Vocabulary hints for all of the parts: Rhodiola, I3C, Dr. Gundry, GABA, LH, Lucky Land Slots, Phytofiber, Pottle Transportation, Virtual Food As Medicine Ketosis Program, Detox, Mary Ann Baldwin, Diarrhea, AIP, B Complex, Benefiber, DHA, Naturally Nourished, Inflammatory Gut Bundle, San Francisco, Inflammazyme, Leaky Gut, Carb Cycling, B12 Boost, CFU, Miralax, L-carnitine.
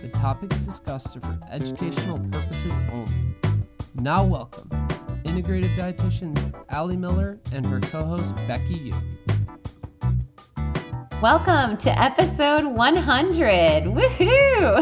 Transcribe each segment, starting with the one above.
the topics discussed are for educational purposes only. Now welcome, integrative dietitians Ali Miller and her co-host Becky Yu. Welcome to episode 100, woohoo,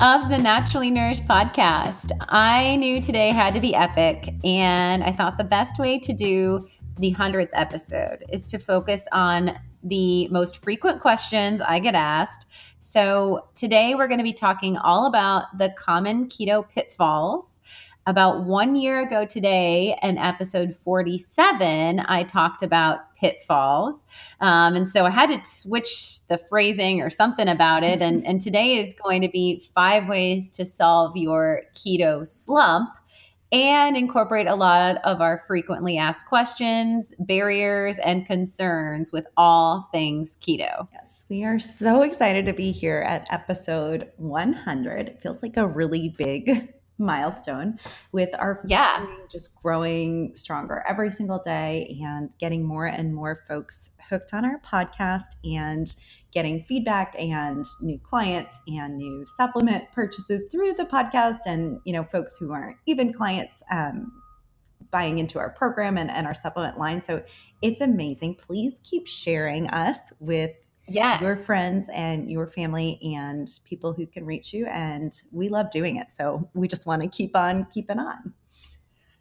of the Naturally Nourished podcast. I knew today had to be epic, and I thought the best way to do the 100th episode is to focus on the most frequent questions I get asked. So today we're going to be talking all about the common keto pitfalls. About 1 year ago today, in episode 47, I talked about pitfalls. And so I had to switch the phrasing or something about it. And today is going to be 5 ways to solve your keto slump and incorporate a lot of our frequently asked questions, barriers, and concerns with all things keto. Yes. We are so excited to be here at episode 100. It feels like a really big milestone with our family just growing stronger every single day and getting more and more folks hooked on our podcast and getting feedback and new clients and new supplement purchases through the podcast and, you know, folks who aren't even clients buying into our program and our supplement line. So it's amazing. Please keep sharing us with your friends and your family and people who can reach you. And we love doing it. So we just want to keep on keeping on.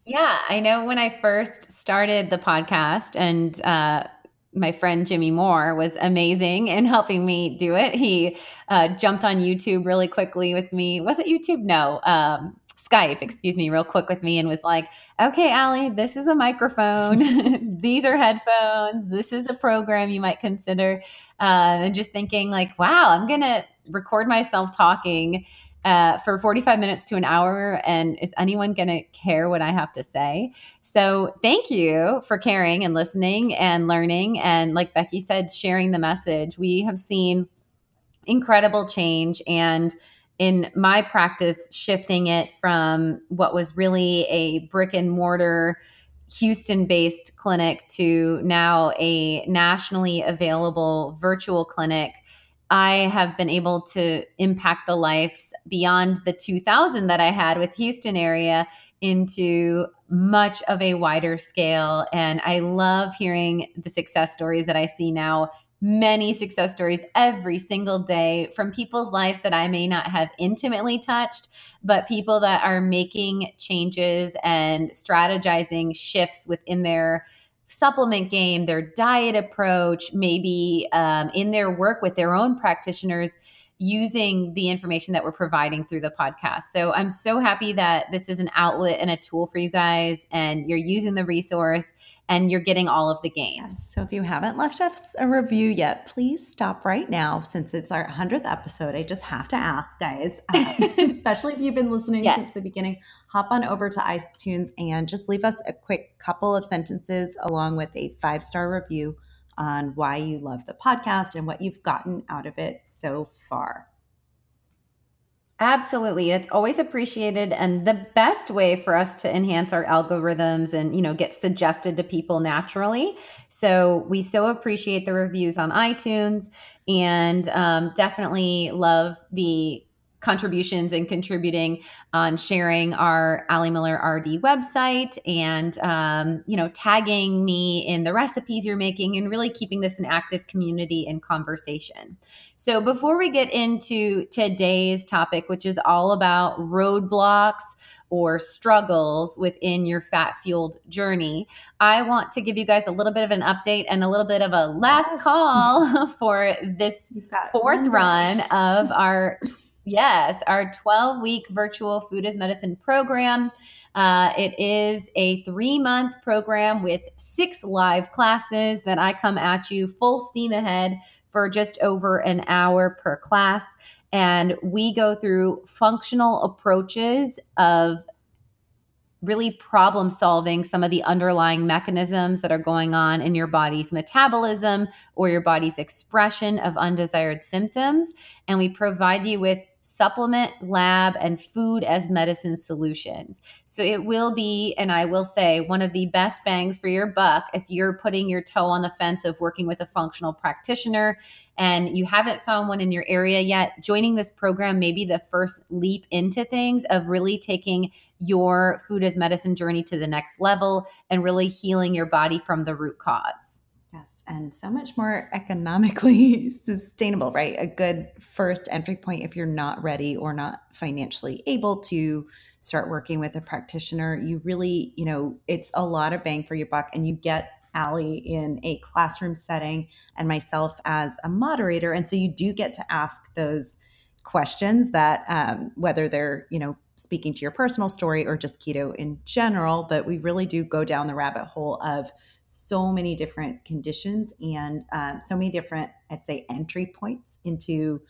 Yeah. I know when I first started the podcast and, my friend Jimmy Moore was amazing in helping me do it. He jumped on YouTube really quickly with me. Was it YouTube? No. Skype, excuse me, real quick with me and was like, okay, Ali, this is a microphone. These are headphones. This is a program you might consider. And just thinking like, wow, I'm going to record myself talking for 45 minutes to an hour. And is anyone going to care what I have to say? So thank you for caring and listening and learning. And like Becky said, sharing the message. We have seen incredible change and in my practice, shifting it from what was really a brick and mortar Houston-based clinic to now a nationally available virtual clinic, I have been able to impact the lives beyond the 2,000 that I had with Houston area into much of a wider scale. And I love hearing the success stories that I see now. Many success stories every single day from people's lives that I may not have intimately touched, but people that are making changes and strategizing shifts within their supplement game, their diet approach, maybe in their work with their own practitioners using the information that we're providing through the podcast. So I'm so happy that this is an outlet and a tool for you guys and you're using the resource and you're getting all of the gains. Yes. So if you haven't left us a review yet, please stop right now since it's our 100th episode. I just have to ask, guys, especially if you've been listening since the beginning, hop on over to iTunes and just leave us a quick couple of sentences along with a 5-star review on why you love the podcast and what you've gotten out of it so far. Absolutely. It's always appreciated. And the best way for us to enhance our algorithms and, you know, get suggested to people naturally. So we so appreciate the reviews on iTunes and definitely love the contributions and contributing on sharing our Ali Miller RD website and, you know, tagging me in the recipes you're making and really keeping this an active community and conversation. So before we get into today's topic, which is all about roadblocks or struggles within your fat-fueled journey, I want to give you guys a little bit of an update and a little bit of a last call for this fourth run of our our 12-week virtual food as medicine program. It is a 3-month program with 6 live classes that I come at you full steam ahead for just over an hour per class. And we go through functional approaches of really problem solving some of the underlying mechanisms that are going on in your body's metabolism or your body's expression of undesired symptoms. And we provide you with supplement, lab, and food as medicine solutions. So it will be, and I will say, one of the best bangs for your buck if you're putting your toe on the fence of working with a functional practitioner and you haven't found one in your area yet. Joining this program may be the first leap into things of really taking your food as medicine journey to the next level and really healing your body from the root cause. Yes, and so much more economically sustainable, right? A good first entry point if you're not ready or not financially able to start working with a practitioner. You really, you know, it's a lot of bang for your buck, and you get Ali in a classroom setting and myself as a moderator. And so you do get to ask those questions that whether they're, you know, speaking to your personal story or just keto in general, but we really do go down the rabbit hole of so many different conditions and so many different, I'd say, entry points into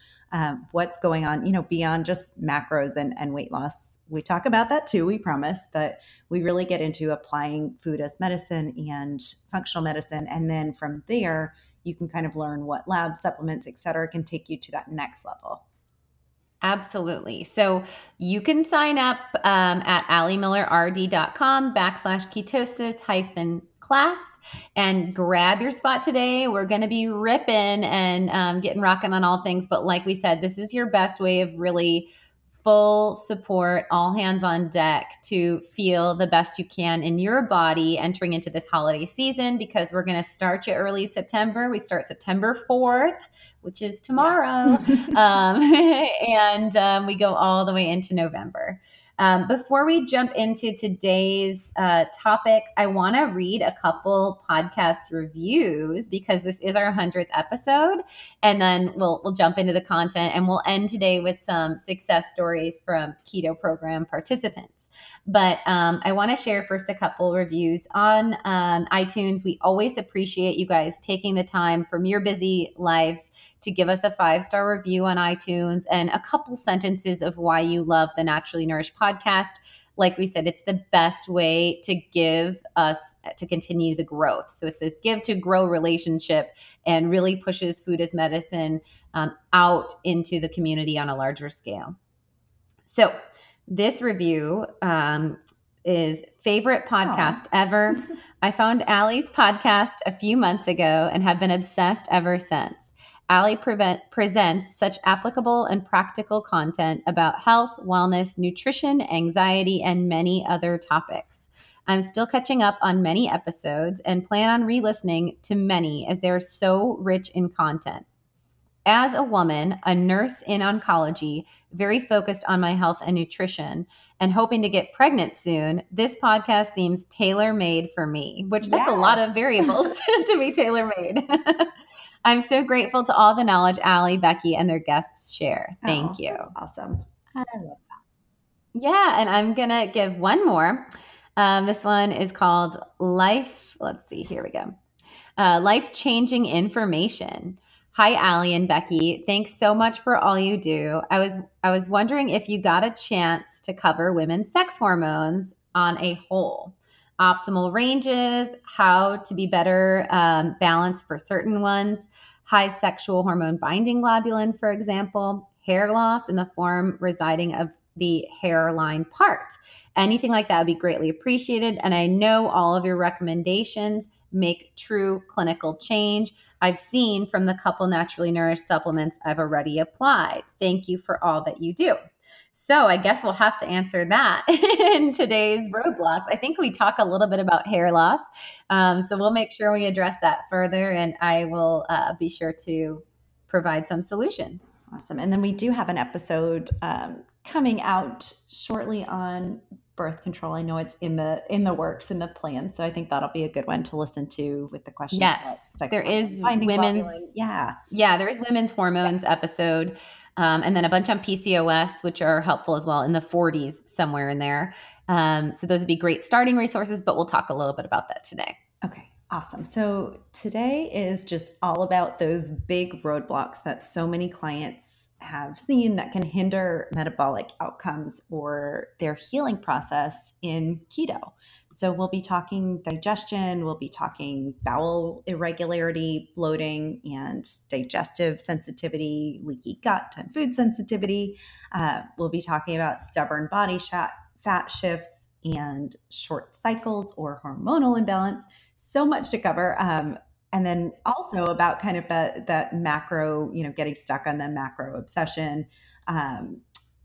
what's going on, you know, beyond just macros and weight loss. We talk about that too, we promise, but we really get into applying food as medicine and functional medicine. And then from there, you can kind of learn what lab supplements, et cetera, can take you to that next level. Absolutely. So you can sign up at alimillerrd.com/ketosis-class and grab your spot today. We're going to be ripping and getting rocking on all things. But like we said, this is your best way of really full support, all hands on deck to feel the best you can in your body entering into this holiday season, because we're going to start you early September. We start September 4th, which is tomorrow. Yes. and we go all the way into November. Before we jump into today's topic, I want to read a couple podcast reviews because this is our 100th episode, and then we'll jump into the content, and we'll end today with some success stories from keto program participants. But I want to share first a couple reviews on iTunes. We always appreciate you guys taking the time from your busy lives to give us a 5-star review on iTunes and a couple sentences of why you love the Naturally Nourished podcast. Like we said, it's the best way to give us to continue the growth. So it says give to grow relationship and really pushes food as medicine out into the community on a larger scale. So this review is favorite podcast ever. I found Ali's podcast a few months ago and have been obsessed ever since. Ali presents such applicable and practical content about health, wellness, nutrition, anxiety, and many other topics. I'm still catching up on many episodes and plan on re-listening to many as they're so rich in content. As a woman, a nurse in oncology, very focused on my health and nutrition, and hoping to get pregnant soon, this podcast seems tailor-made for me, which that's a lot of variables to be tailor-made. I'm so grateful to all the knowledge Ali, Becky, and their guests share. Thank you. That's awesome. I love that. Yeah, and I'm going to give one more. This one is called Life. Let's see. Here we go. Life-changing information. Hi, Ali and Becky. Thanks so much for all you do. I was wondering if you got a chance to cover women's sex hormones on a whole, optimal ranges, how to be better balanced for certain ones, high sexual hormone binding globulin, for example, hair loss in the form residing of the hairline part. Anything like that would be greatly appreciated. And I know all of your recommendations make true clinical change I've seen from the couple Naturally Nourished supplements I've already applied. Thank you for all that you do. So I guess we'll have to answer that in today's roadblocks. I think we talk a little bit about hair loss. So we'll make sure we address that further, and I will be sure to provide some solutions. Awesome. And then we do have an episode coming out shortly on birth control. I know it's in the works, in the plan. So I think that'll be a good one to listen to with the questions. Yes, there is women's. Yeah, there is women's hormones episode. And then a bunch on PCOS, which are helpful as well in the 40s, somewhere in there. So those would be great starting resources, but we'll talk a little bit about that today. Okay. Awesome. So today is just all about those big roadblocks that so many clients have seen that can hinder metabolic outcomes or their healing process in keto. So we'll be talking digestion, we'll be talking bowel irregularity, bloating, and digestive sensitivity, leaky gut, and food sensitivity. We'll be talking about stubborn body fat shifts and short cycles or hormonal imbalance. So much to cover. And then also about kind of that macro, getting stuck on the macro obsession.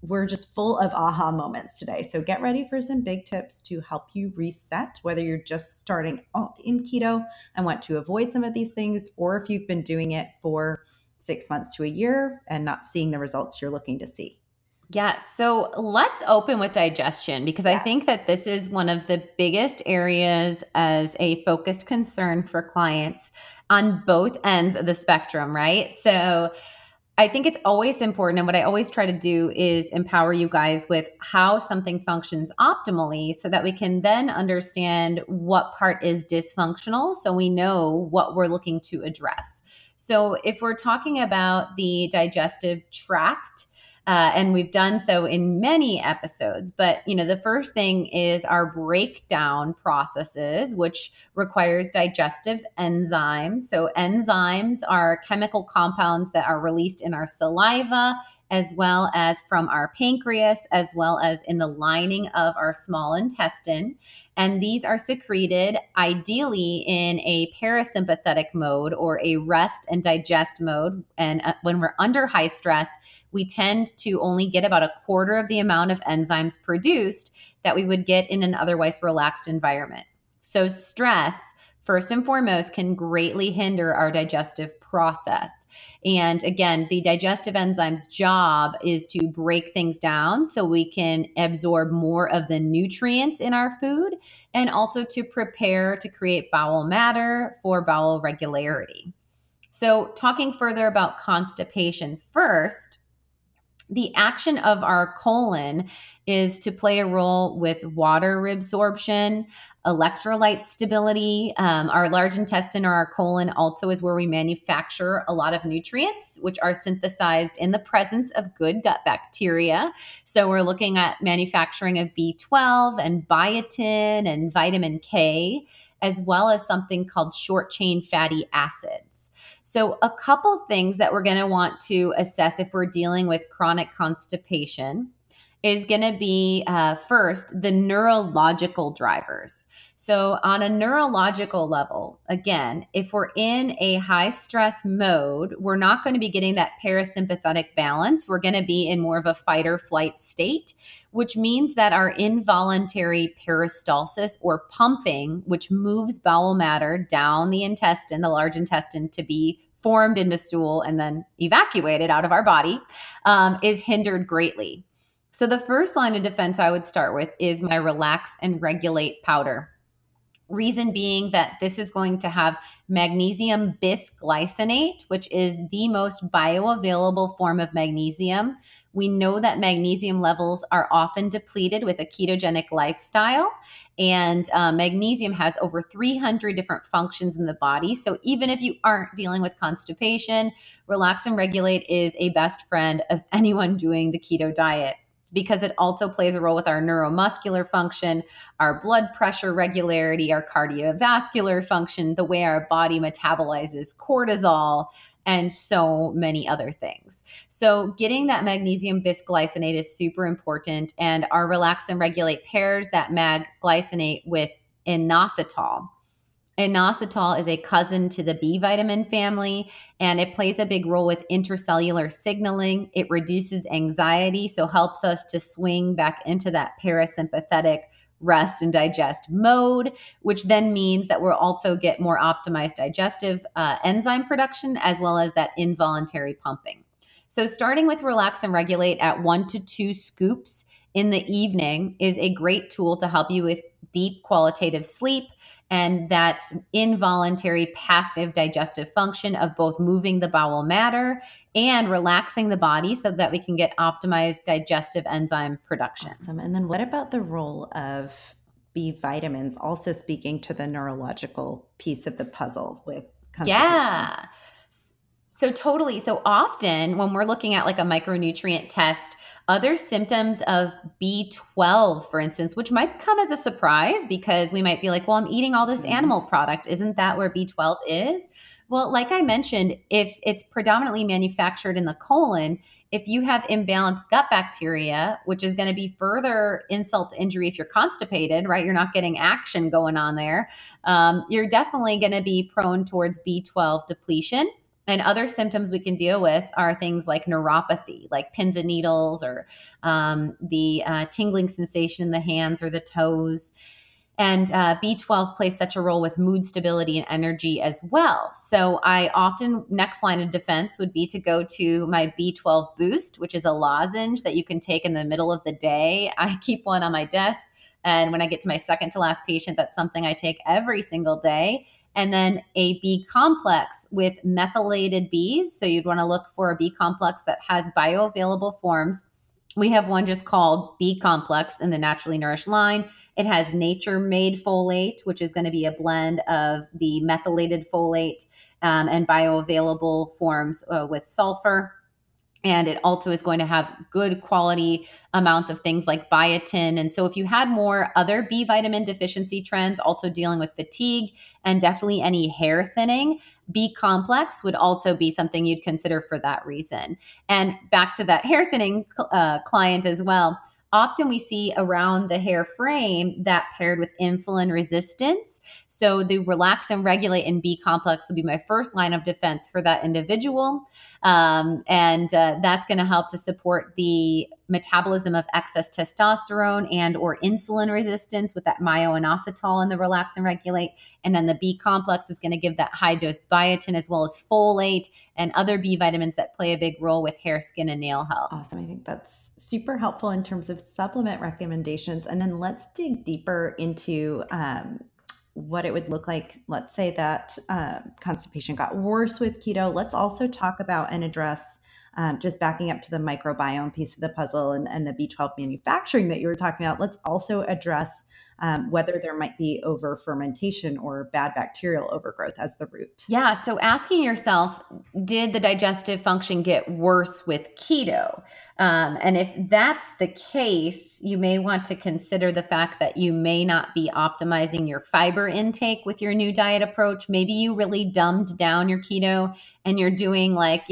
We're just full of aha moments today. So get ready for some big tips to help you reset, whether you're just starting out in keto and want to avoid some of these things, or if you've been doing it for 6 months to a year and not seeing the results you're looking to see. Yeah. So let's open with digestion, because I think that this is one of the biggest areas as a focused concern for clients on both ends of the spectrum, right? So I think it's always important. And what I always try to do is empower you guys with how something functions optimally so that we can then understand what part is dysfunctional, so we know what we're looking to address. So if we're talking about the digestive tract, and we've done so in many episodes, but the first thing is our breakdown processes, which requires digestive enzymes. So enzymes are chemical compounds that are released in our saliva, as well as from our pancreas, as well as in the lining of our small intestine. And these are secreted ideally in a parasympathetic mode or a rest and digest mode. And when we're under high stress, we tend to only get about a quarter of the amount of enzymes produced that we would get in an otherwise relaxed environment. So stress, first and foremost, can greatly hinder our digestive process. And again, the digestive enzyme's job is to break things down so we can absorb more of the nutrients in our food, and also to prepare to create bowel matter for bowel regularity. So talking further about constipation first, the action of our colon is to play a role with water reabsorption, electrolyte stability. Our large intestine or our colon also is where we manufacture a lot of nutrients, which are synthesized in the presence of good gut bacteria. So we're looking at manufacturing of B12 and biotin and vitamin K, as well as something called short-chain fatty acids. So a couple things that we're going to want to assess if we're dealing with chronic constipation is going to be first, the neurological drivers. So on a neurological level, again, if we're in a high stress mode, we're not going to be getting that parasympathetic balance. We're going to be in more of a fight or flight state, which means that our involuntary peristalsis or pumping, which moves bowel matter down the intestine, the large intestine, to be formed into stool and then evacuated out of our body, is hindered greatly. So the first line of defense I would start with is my Relax and Regulate powder. Reason being that this is going to have magnesium bisglycinate, which is the most bioavailable form of magnesium. We know that magnesium levels are often depleted with a ketogenic lifestyle, and magnesium has over 300 different functions in the body. So even if you aren't dealing with constipation, Relax and Regulate is a best friend of anyone doing the keto diet, because it also plays a role with our neuromuscular function, our blood pressure regularity, our cardiovascular function, the way our body metabolizes cortisol, and so many other things. So getting that magnesium bisglycinate is super important, and our Relax and Regulate pairs that mag glycinate with inositol. Inositol is a cousin to the B vitamin family, and it plays a big role with intercellular signaling. It reduces anxiety, so helps us to swing back into that parasympathetic rest and digest mode, which then means that we'll also get more optimized digestive enzyme production, as well as that involuntary pumping. So starting with Relax and Regulate at 1 to 2 scoops in the evening is a great tool to help you with deep qualitative sleep and that involuntary passive digestive function of both moving the bowel matter and relaxing the body so that we can get optimized digestive enzyme production. Awesome. And then what about the role of B vitamins, also speaking to the neurological piece of the puzzle with constipation? Yeah. So totally. So often when we're looking at like a micronutrient test, other symptoms of B12, for instance, which might come as a surprise because we might be like, well, I'm eating all this animal product. Isn't that where B12 is? Well, like I mentioned, if it's predominantly manufactured in the colon, if you have imbalanced gut bacteria, which is going to be further insult to injury if you're constipated, right? You're not getting action going on there. You're definitely going to be prone towards B12 depletion. And other symptoms we can deal with are things like neuropathy, like pins and needles, or the tingling sensation in the hands or the toes. And B12 plays such a role with mood stability and energy as well. So I often, next line of defense would be to go to my B12 boost, which is a lozenge that you can take in the middle of the day. I keep one on my desk. And when I get to my second to last patient, that's something I take every single day. And then a B complex with methylated Bs. So you'd want to look for a B complex that has bioavailable forms. We have one just called B Complex in the Naturally Nourished line. It has nature-made folate, which is going to be a blend of the methylated folate and bioavailable forms with sulfur. And it also is going to have good quality amounts of things like biotin. And so if you had more other B vitamin deficiency trends, also dealing with fatigue and definitely any hair thinning, B complex would also be something you'd consider for that reason. And back to that hair thinning client as well. Often we see around the hair frame that paired with insulin resistance. So the Relax and Regulate and B Complex would be my first line of defense for that individual. And that's going to help to support the metabolism of excess testosterone and or insulin resistance with that myo-inositol in the Relax and Regulate. And then the B Complex is going to give that high dose biotin as well as folate and other B vitamins that play a big role with hair, skin, and nail health. Awesome. I think that's super helpful in terms of supplement recommendations. And then let's dig deeper into what it would look like. Let's say that constipation got worse with keto. Let's also talk about and address just backing up to the microbiome piece of the puzzle and the B12 manufacturing that you were talking about. Let's also address whether there might be over fermentation or bad bacterial overgrowth as the root. Yeah. So asking yourself, did the digestive function get worse with keto? And if that's the case, you may want to consider the fact that you may not be optimizing your fiber intake with your new diet approach. Maybe you really dumbed down your keto and you're doing like,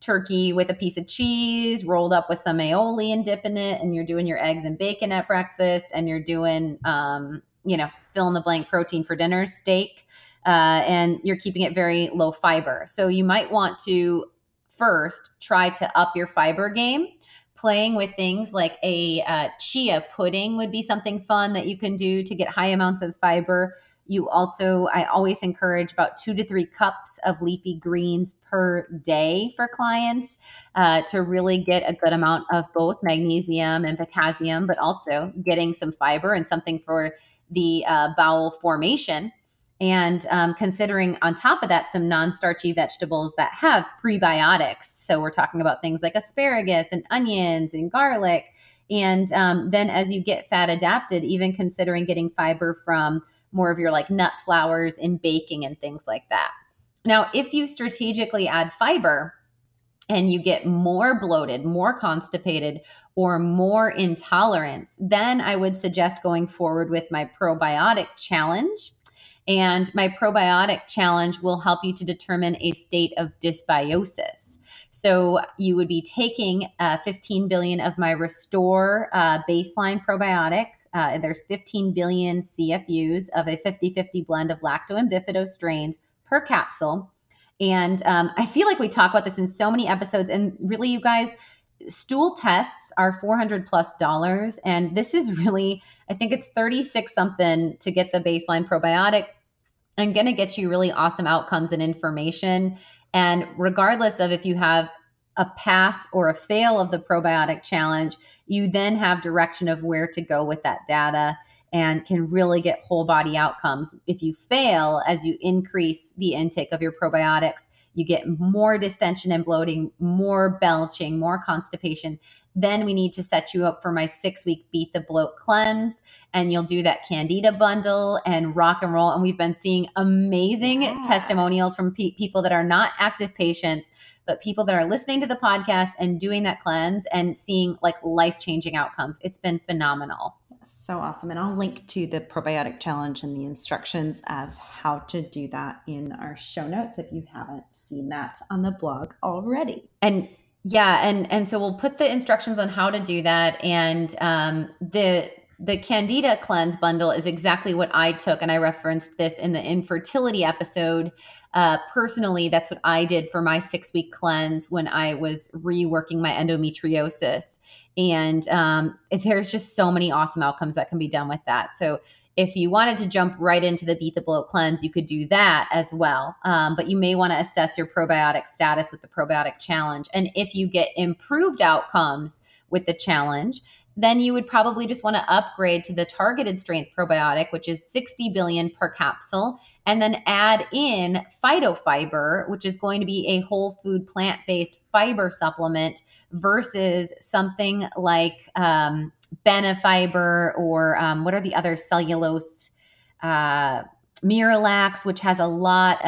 turkey with a piece of cheese rolled up with some aioli and dip in it. And you're doing your eggs and bacon at breakfast and you're doing, fill in the blank protein for dinner, steak, and you're keeping it very low fiber. So you might want to first try to up your fiber game. Playing with things like a chia pudding would be something fun that you can do to get high amounts of fiber. You also, I always encourage about 2 to 3 cups of leafy greens per day for clients to really get a good amount of both magnesium and potassium, but also getting some fiber and something for the bowel formation. And considering on top of that, some non-starchy vegetables that have prebiotics. So we're talking about things like asparagus and onions and garlic. And then as you get fat adapted, even considering getting fiber from more of your like nut flours in baking and things like that. Now, if you strategically add fiber and you get more bloated, more constipated, or more intolerance, then I would suggest going forward with my probiotic challenge. And my probiotic challenge will help you to determine a state of dysbiosis. So you would be taking 15 billion of my Restore baseline probiotic. There's 15 billion CFUs of a 50-50 blend of lacto and bifido strains per capsule. And I feel like we talk about this in so many episodes. And really, you guys, stool tests are $400+. And this is really, I think it's 36 something to get the baseline probiotic. I'm going to get you really awesome outcomes and information. And regardless of if you have a pass or a fail of the probiotic challenge, you then have direction of where to go with that data and can really get whole body outcomes. If you fail, as you increase the intake of your probiotics, you get more distension and bloating, more belching, more constipation, then we need to set you up for my 6-week Beat the Bloat Cleanse, and you'll do that Candida bundle and rock and roll. And we've been seeing amazing testimonials from people that are not active patients, but people that are listening to the podcast and doing that cleanse and seeing like life-changing outcomes. It's been phenomenal. So awesome. And I'll link to the probiotic challenge and the instructions of how to do that in our show notes if you haven't seen that on the blog already. And yeah, and so we'll put the instructions on how to do that. And the Candida Cleanse Bundle is exactly what I took, and I referenced this in the infertility episode. Personally, that's what I did for my 6-week cleanse when I was reworking my endometriosis. And there's just so many awesome outcomes that can be done with that. So if you wanted to jump right into the Beat the Bloat Cleanse, you could do that as well. But you may want to assess your probiotic status with the probiotic challenge. And if you get improved outcomes with the challenge, then you would probably just want to upgrade to the targeted strength probiotic, which is 60 billion per capsule, and then add in Phytofiber, which is going to be a whole food plant-based fiber supplement versus something like Benefiber or what are the other cellulose, Miralax, which has a lot,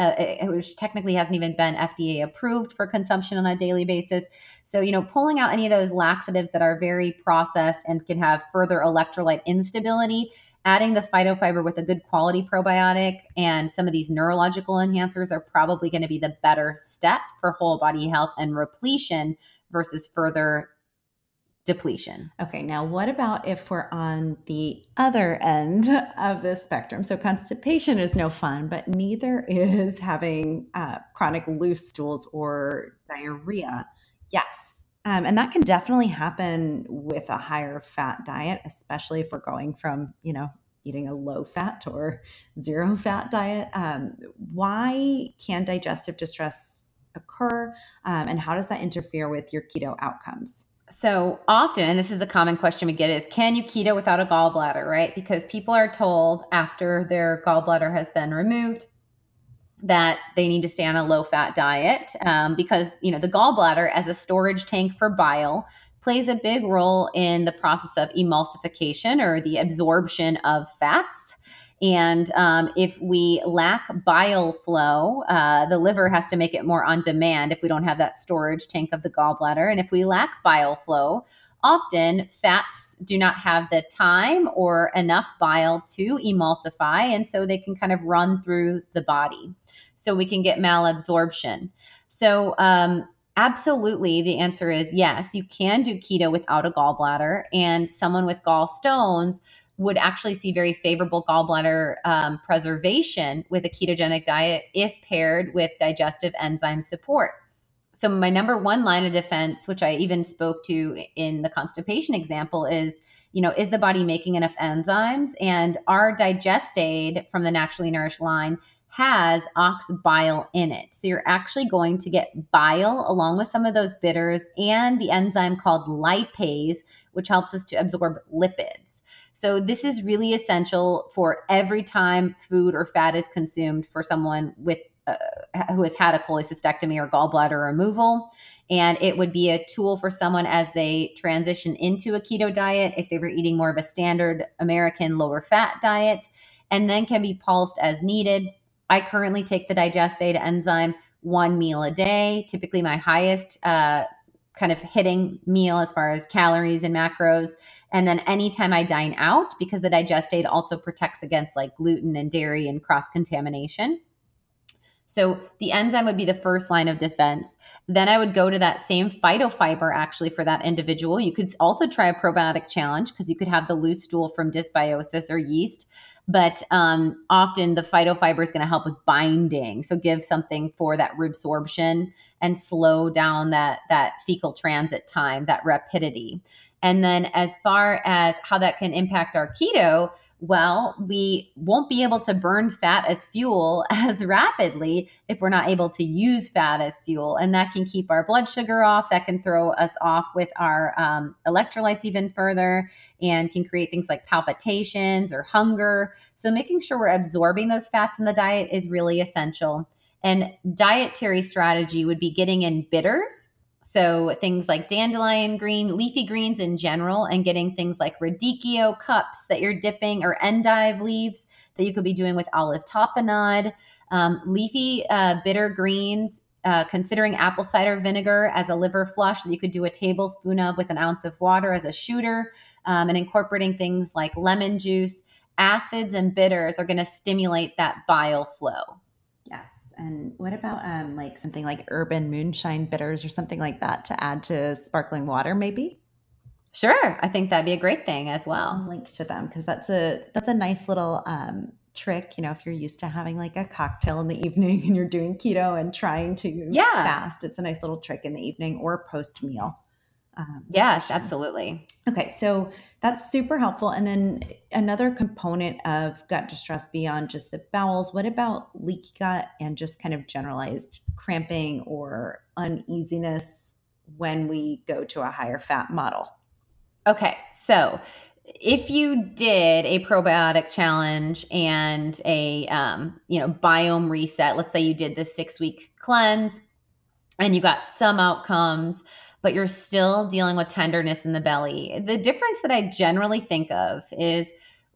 which technically hasn't even been FDA approved for consumption on a daily basis. So, you know, pulling out any of those laxatives that are very processed and can have further electrolyte instability, adding the Phytofiber with a good quality probiotic and some of these neurological enhancers are probably going to be the better step for whole body health and repletion versus further depletion. Okay. Now, what about if we're on the other end of the spectrum? So constipation is no fun, but neither is having chronic loose stools or diarrhea. Yes. And that can definitely happen with a higher fat diet, especially if we're going from, you know, eating a low fat or zero fat diet. Why can digestive distress occur? And how does that interfere with your keto outcomes? So often, and this is a common question we get, is can you keto without a gallbladder, right? Because people are told after their gallbladder has been removed that they need to stay on a low-fat diet because, you know, the gallbladder as a storage tank for bile plays a big role in the process of emulsification or the absorption of fats. And if we lack bile flow, the liver has to make it more on demand if we don't have that storage tank of the gallbladder. And if we lack bile flow, often fats do not have the time or enough bile to emulsify. And so they can kind of run through the body. So we can get malabsorption. So absolutely, the answer is yes, you can do keto without a gallbladder. And someone with gallstones would actually see very favorable gallbladder preservation with a ketogenic diet if paired with digestive enzyme support. So my number one line of defense, which I even spoke to in the constipation example, is, you know, is the body making enough enzymes? And our Digestaid from the Naturally Nourished line has ox bile in it. So you're actually going to get bile along with some of those bitters and the enzyme called lipase, which helps us to absorb lipids. So this is really essential for every time food or fat is consumed for someone with who has had a cholecystectomy or gallbladder removal. And it would be a tool for someone as they transition into a keto diet if they were eating more of a standard American lower fat diet, and then can be pulsed as needed. I currently take the Digestaid enzyme one meal a day, typically my highest kind of hitting meal as far as calories and macros. And then anytime I dine out, because the Digestaid also protects against like gluten and dairy and cross-contamination. So the enzyme would be the first line of defense. Then I would go to that same Phytofiber actually for that individual. You could also try a probiotic challenge because you could have the loose stool from dysbiosis or yeast. But often the Phytofiber is going to help with binding. So give something for that reabsorption and slow down that fecal transit time, that rapidity. And then as far as how that can impact our keto, well, we won't be able to burn fat as fuel as rapidly if we're not able to use fat as fuel. And that can keep our blood sugar off. That can throw us off with our electrolytes even further and can create things like palpitations or hunger. So making sure we're absorbing those fats in the diet is really essential. And dietary strategy would be getting in bitters. So things like dandelion green, leafy greens in general, and getting things like radicchio cups that you're dipping, or endive leaves that you could be doing with olive tapenade, leafy bitter greens, considering apple cider vinegar as a liver flush that you could do a tablespoon of with an ounce of water as a shooter, and incorporating things like lemon juice. Acids and bitters are going to stimulate that bile flow. Yes. And what about like something like urban moonshine bitters or something like that to add to sparkling water maybe? Sure. I think that'd be a great thing as well. I'll link to them because that's a nice little trick, you know, if you're used to having like a cocktail in the evening and you're doing keto and trying to fast, it's a nice little trick in the evening or post meal. Yes, absolutely. Okay. So that's super helpful. And then another component of gut distress beyond just the bowels, what about leaky gut and just kind of generalized cramping or uneasiness when we go to a higher fat model? Okay. So if you did a probiotic challenge and a, biome reset, let's say you did the 6-week cleanse and you got some outcomes, but you're still dealing with tenderness in the belly. The difference that I generally think of is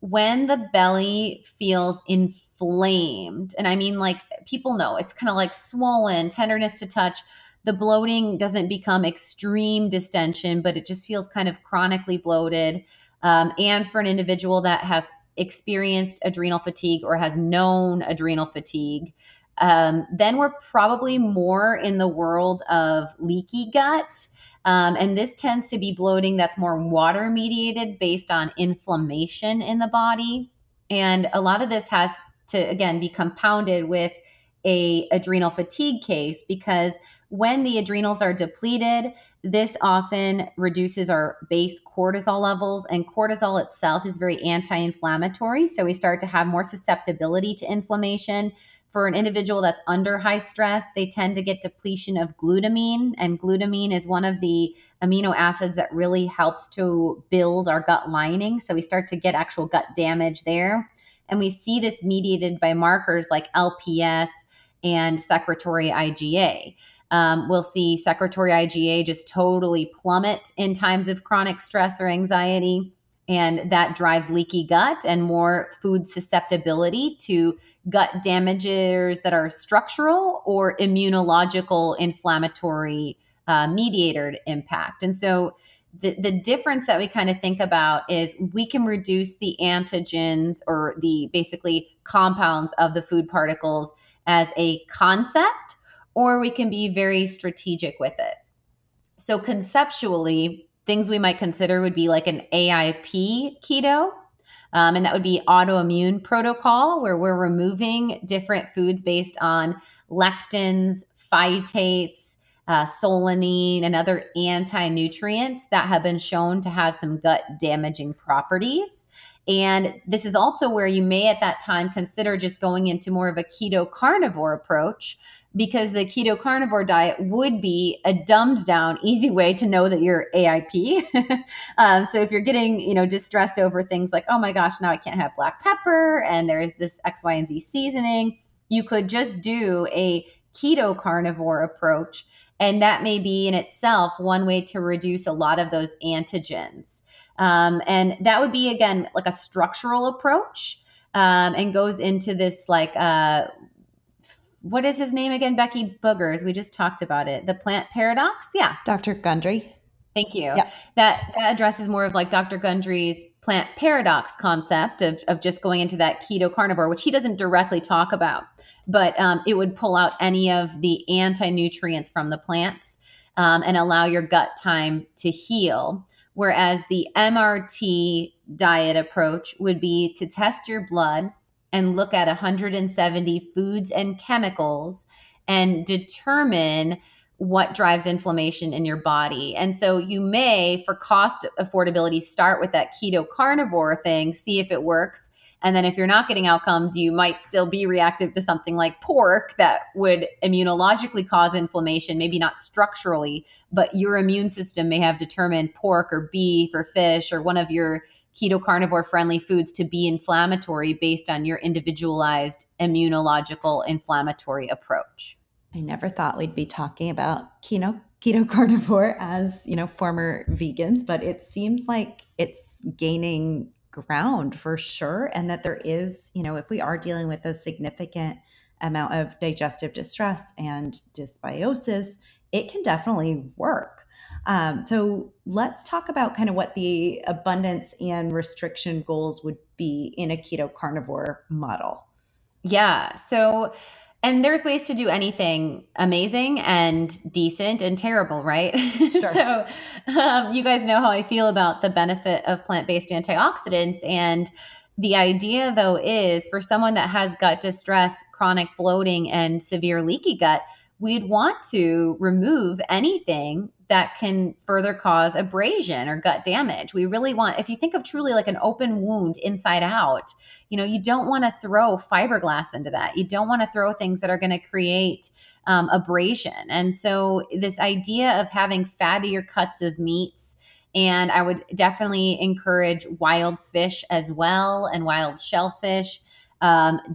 when the belly feels inflamed, and I mean like people know it's kind of like swollen, tenderness to touch, the bloating doesn't become extreme distension, but it just feels kind of chronically bloated. And for an individual that has experienced adrenal fatigue or has known adrenal fatigue, then we're probably more in the world of leaky gut. And this tends to be bloating that's more water mediated based on inflammation in the body. And a lot of this has to, again, be compounded with an adrenal fatigue case because when the adrenals are depleted, this often reduces our base cortisol levels, and cortisol itself is very anti-inflammatory. So we start to have more susceptibility to inflammation. For an individual that's under high stress, they tend to get depletion of glutamine, and glutamine is one of the amino acids that really helps to build our gut lining. So we start to get actual gut damage there. And we see this mediated by markers like LPS and secretory IgA. We'll see secretory IgA just totally plummet in times of chronic stress or anxiety. And that drives leaky gut and more food susceptibility to gut damages that are structural or immunological inflammatory mediator impact. And so the difference that we kind of think about is we can reduce the antigens or the basically compounds of the food particles as a concept, or we can be very strategic with it. So conceptually, things we might consider would be like an AIP keto, and that would be autoimmune protocol, where we're removing different foods based on lectins, phytates, solanine, and other anti-nutrients that have been shown to have some gut damaging properties. And this is also where you may at that time consider just going into more of a KetoCarnivore approach, because the KetoCarnivore diet would be a dumbed down, easy way to know that you're AIP. So if you're getting, distressed over things like, oh my gosh, now I can't have black pepper and there's this X, Y, and Z seasoning, you could just do a KetoCarnivore approach. And that may be in itself one way to reduce a lot of those antigens. And that would be, again, like a structural approach, and goes into this like, what is his name again? Becky Boogers. We just talked about it. The plant paradox. Yeah. Dr. Gundry. Thank you. Yeah. That addresses more of like Dr. Gundry's plant paradox concept of just going into that KetoCarnivore, which he doesn't directly talk about, but it would pull out any of the anti-nutrients from the plants and allow your gut time to heal. Whereas the MRT diet approach would be to test your blood and look at 170 foods and chemicals and determine what drives inflammation in your body. And so you may, for cost affordability, start with that KetoCarnivore thing, see if it works. And then if you're not getting outcomes, you might still be reactive to something like pork that would immunologically cause inflammation, maybe not structurally, but your immune system may have determined pork or beef or fish or one of your keto carnivore friendly foods to be inflammatory based on your individualized immunological inflammatory approach. I never thought we'd be talking about keto carnivore as, former vegans, but it seems like it's gaining ground for sure. And that there is, if we are dealing with a significant amount of digestive distress and dysbiosis, it can definitely work. So let's talk about kind of what the abundance and restriction goals would be in a keto carnivore model. Yeah. And there's ways to do anything amazing and decent and terrible, right? Sure. So you guys know how I feel about the benefit of plant-based antioxidants. And the idea, though, is for someone that has gut distress, chronic bloating, and severe leaky gut, we'd want to remove anything that can further cause abrasion or gut damage. We really want, if you think of truly like an open wound inside out, you don't want to throw fiberglass into that. You don't want to throw things that are going to create abrasion. And so this idea of having fattier cuts of meats, and I would definitely encourage wild fish as well and wild shellfish.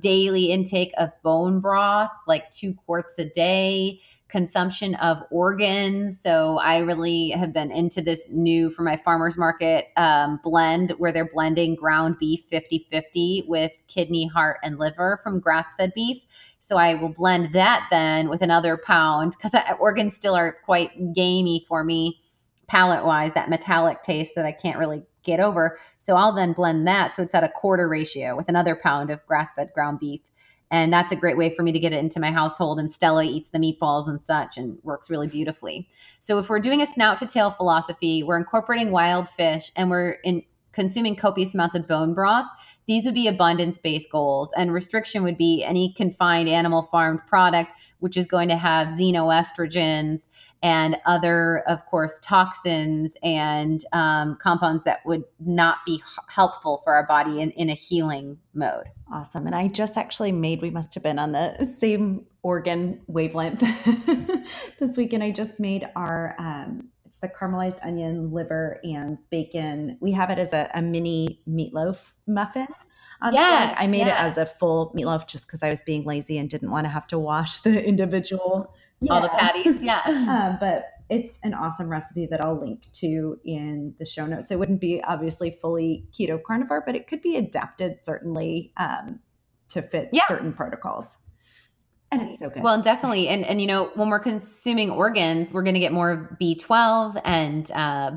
Daily intake of bone broth, like 2 quarts a day, consumption of organs. So I really have been into this new for my farmer's market blend where they're blending ground beef 50-50 with kidney, heart, and liver from grass-fed beef. So I will blend that then with another pound because organs still are quite gamey for me palate-wise, that metallic taste that I can't really get over. So I'll then blend that. So it's at a quarter ratio with another pound of grass-fed ground beef. And that's a great way for me to get it into my household. And Stella eats the meatballs and such and works really beautifully. So if we're doing a snout to tail philosophy, we're incorporating wild fish and we're consuming copious amounts of bone broth. These would be abundance-based goals. And restriction would be any confined animal farmed product, which is going to have xenoestrogens and other, of course, toxins and compounds that would not be helpful for our body in a healing mode. Awesome. And I just actually we must have been on the same organ wavelength this weekend. I just made our, it's the caramelized onion, liver, and bacon. We have it as a mini meatloaf muffin. Yes, I made it as a full meatloaf just because I was being lazy and didn't want to have to wash the individual. Yeah. All the patties, yeah. But it's an awesome recipe that I'll link to in the show notes. It wouldn't be obviously fully keto carnivore, but it could be adapted certainly to fit certain protocols. And it's so good. Well, definitely. And when we're consuming organs, we're going to get more of B12 and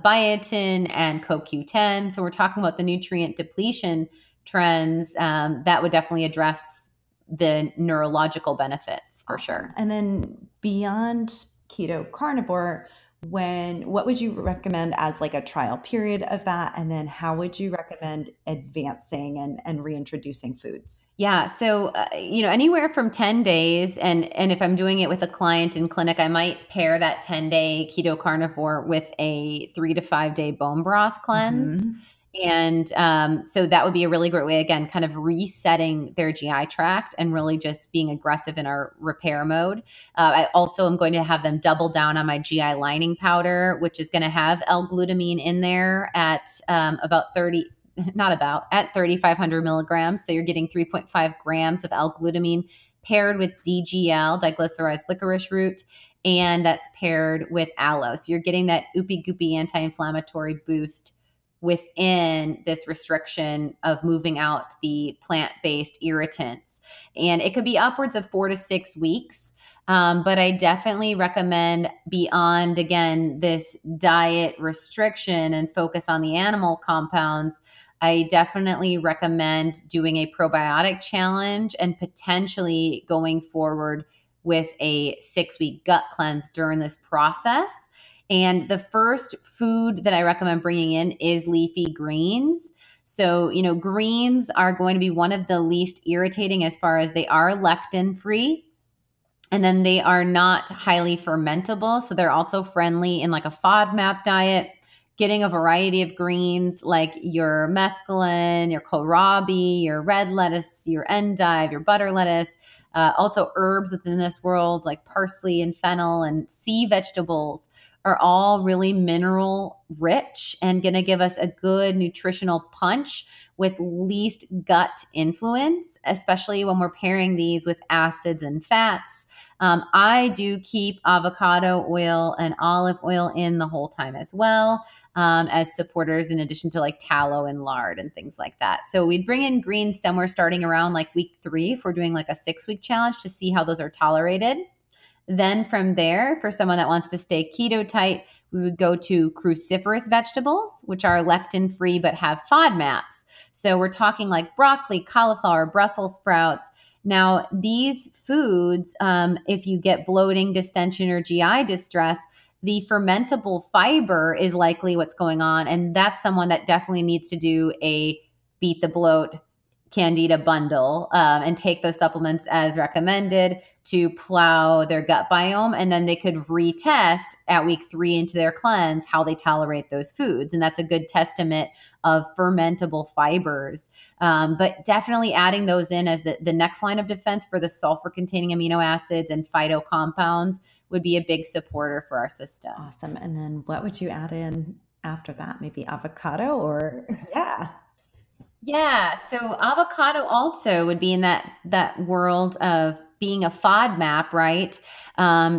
biotin and CoQ10. So we're talking about the nutrient depletion trends, that would definitely address the neurological benefits for sure. And then beyond keto carnivore, what would you recommend as like a trial period of that? And then how would you recommend advancing and reintroducing foods? Yeah. So, anywhere from 10 days. And if I'm doing it with a client in clinic, I might pair that 10-day keto carnivore with a 3 to 5 day bone broth cleanse. Mm-hmm. And so that would be a really great way, again, kind of resetting their GI tract and really just being aggressive in our repair mode. I also am going to have them double down on my GI lining powder, which is going to have L-glutamine in there at at 3,500 milligrams. So you're getting 3.5 grams of L-glutamine paired with DGL, diglycerized licorice root, and that's paired with aloe. So you're getting that oopy-goopy anti-inflammatory boost within this restriction of moving out the plant-based irritants. And it could be upwards of 4 to 6 weeks. But I definitely recommend beyond, again, this diet restriction and focus on the animal compounds, I definitely recommend doing a probiotic challenge and potentially going forward with a 6-week gut cleanse during this process. And the first food that I recommend bringing in is leafy greens. So, greens are going to be one of the least irritating as far as they are lectin-free. And then they are not highly fermentable. So they're also friendly in like a FODMAP diet. Getting a variety of greens like your mesclun, your kohlrabi, your red lettuce, your endive, your butter lettuce. Also herbs within this world like parsley and fennel and sea vegetables are all really mineral rich and going to give us a good nutritional punch with least gut influence, especially when we're pairing these with acids and fats. I do keep avocado oil and olive oil in the whole time as well, as supporters, in addition to like tallow and lard and things like that. So we'd bring in greens somewhere starting around like week 3 if we're doing like a 6-week challenge to see how those are tolerated. Then from there, for someone that wants to stay keto tight, we would go to cruciferous vegetables, which are lectin-free but have FODMAPs. So we're talking like broccoli, cauliflower, Brussels sprouts. Now, these foods, if you get bloating, distension, or GI distress, the fermentable fiber is likely what's going on, and that's someone that definitely needs to do a beat the bloat candida bundle and take those supplements as recommended to plow their gut biome. And then they could retest at week 3 into their cleanse how they tolerate those foods. And that's a good testament of fermentable fibers. But definitely adding those in as the next line of defense for the sulfur-containing amino acids and phyto compounds would be a big supporter for our system. Awesome. And then what would you add in after that? Maybe avocado or yeah. Yeah. So avocado also would be in that world of being a FODMAP, right?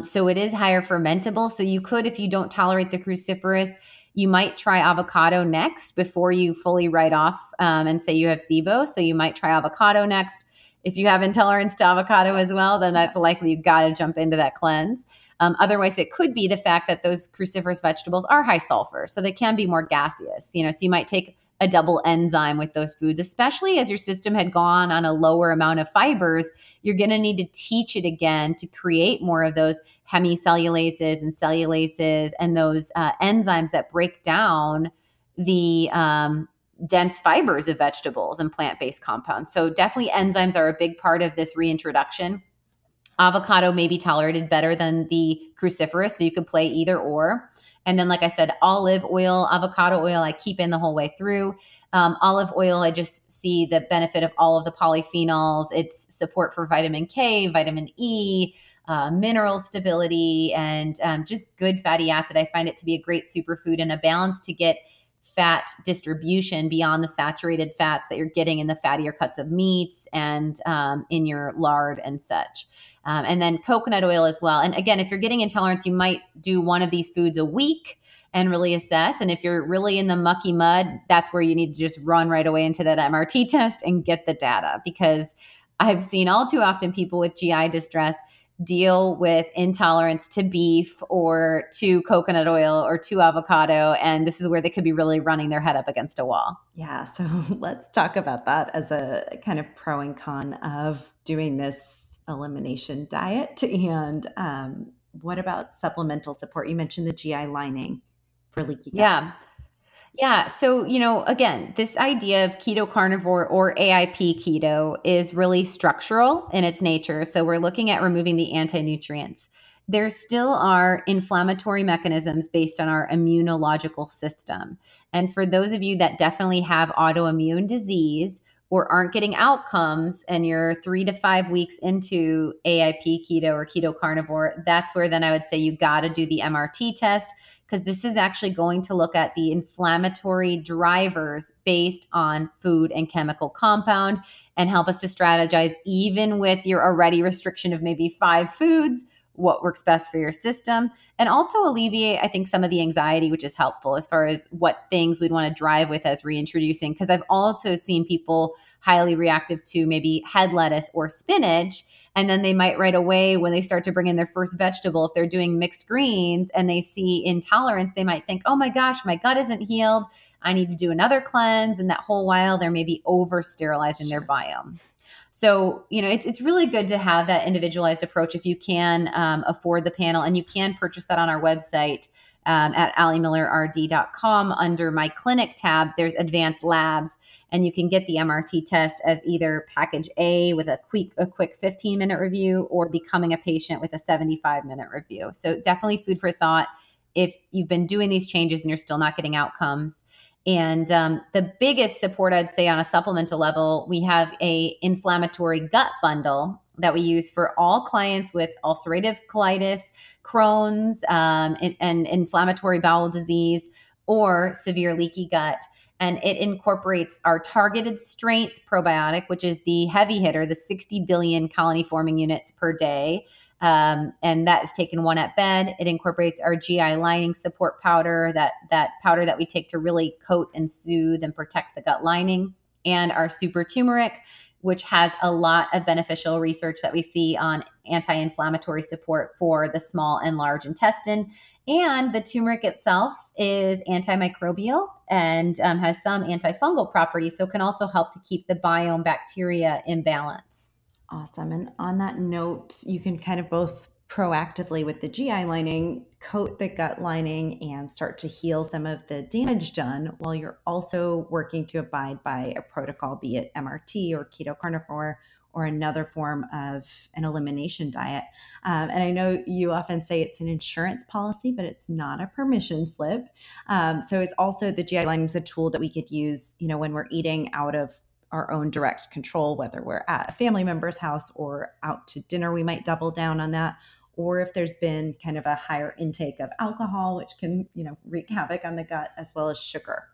So it is higher fermentable. So you could, if you don't tolerate the cruciferous, you might try avocado next before you fully write off and say you have SIBO. So you might try avocado next. If you have intolerance to avocado as well, then that's likely you've got to jump into that cleanse. Otherwise, it could be the fact that those cruciferous vegetables are high sulfur, so they can be more gaseous. So you might take a double enzyme with those foods, especially as your system had gone on a lower amount of fibers. You're going to need to teach it again to create more of those hemicellulases and cellulases and those enzymes that break down the dense fibers of vegetables and plant-based compounds. So definitely enzymes are a big part of this reintroduction. Avocado may be tolerated better than the cruciferous, so you could play either or. And then, like I said, olive oil, avocado oil, I keep in the whole way through. Olive oil, I just see the benefit of all of the polyphenols. It's support for vitamin K, vitamin E, mineral stability, and just good fatty acid. I find it to be a great superfood and a balance to get fat distribution beyond the saturated fats that you're getting in the fattier cuts of meats and in your lard and such. And then coconut oil as well. And again, if you're getting intolerance, you might do one of these foods a week and really assess. And if you're really in the mucky mud, that's where you need to just run right away into that MRT test and get the data, because I've seen all too often people with GI distress deal with intolerance to beef or to coconut oil or to avocado. And this is where they could be really running their head up against a wall. Yeah. So let's talk about that as a kind of pro and con of doing this elimination diet. And what about supplemental support? You mentioned the GI lining for leaky gut. Yeah. Yeah. So, again, this idea of keto carnivore or AIP keto is really structural in its nature. So we're looking at removing the anti-nutrients. There still are inflammatory mechanisms based on our immunological system. And for those of you that definitely have autoimmune disease or aren't getting outcomes and you're 3 to 5 weeks into AIP keto or keto carnivore, that's where then I would say you got to do the MRT test, because this is actually going to look at the inflammatory drivers based on food and chemical compound and help us to strategize, even with your already restriction of maybe 5 foods, what works best for your system, and also alleviate, I think, some of the anxiety, which is helpful as far as what things we'd want to drive with as reintroducing. Because I've also seen people highly reactive to maybe head lettuce or spinach, and then they might right away, when they start to bring in their first vegetable, if they're doing mixed greens and they see intolerance, they might think, oh my gosh, my gut isn't healed, I need to do another cleanse. And that whole while they're maybe over sterilizing their biome. So, it's really good to have that individualized approach if you can afford the panel, and you can purchase that on our website at alimillerrd.com under my clinic tab. There's advanced labs, and you can get the MRT test as either package A with a quick 15-minute review or becoming a patient with a 75-minute review. So definitely food for thought if you've been doing these changes and you're still not getting outcomes. And the biggest support, I'd say, on a supplemental level, we have a inflammatory gut bundle that we use for all clients with ulcerative colitis, Crohn's, and inflammatory bowel disease, or severe leaky gut. And it incorporates our targeted strength probiotic, which is the heavy hitter, the 60 billion colony-forming units per day. And that is taken one at bed. It incorporates our GI lining support powder, that powder that we take to really coat and soothe and protect the gut lining, and our super turmeric, which has a lot of beneficial research that we see on anti-inflammatory support for the small and large intestine. And the turmeric itself is antimicrobial and has some antifungal properties, so can also help to keep the biome bacteria in balance. Awesome. And on that note, you can kind of both proactively with the GI lining, coat the gut lining and start to heal some of the damage done while you're also working to abide by a protocol, be it MRT or KetoCarnivore or another form of an elimination diet. And I know you often say it's an insurance policy, but it's not a permission slip. So it's also the GI lining is a tool that we could use, you know, when we're eating out of our own direct control, whether we're at a family member's house or out to dinner, we might double down on that. Or if there's been kind of a higher intake of alcohol, which can, you know, wreak havoc on the gut, as well as sugar.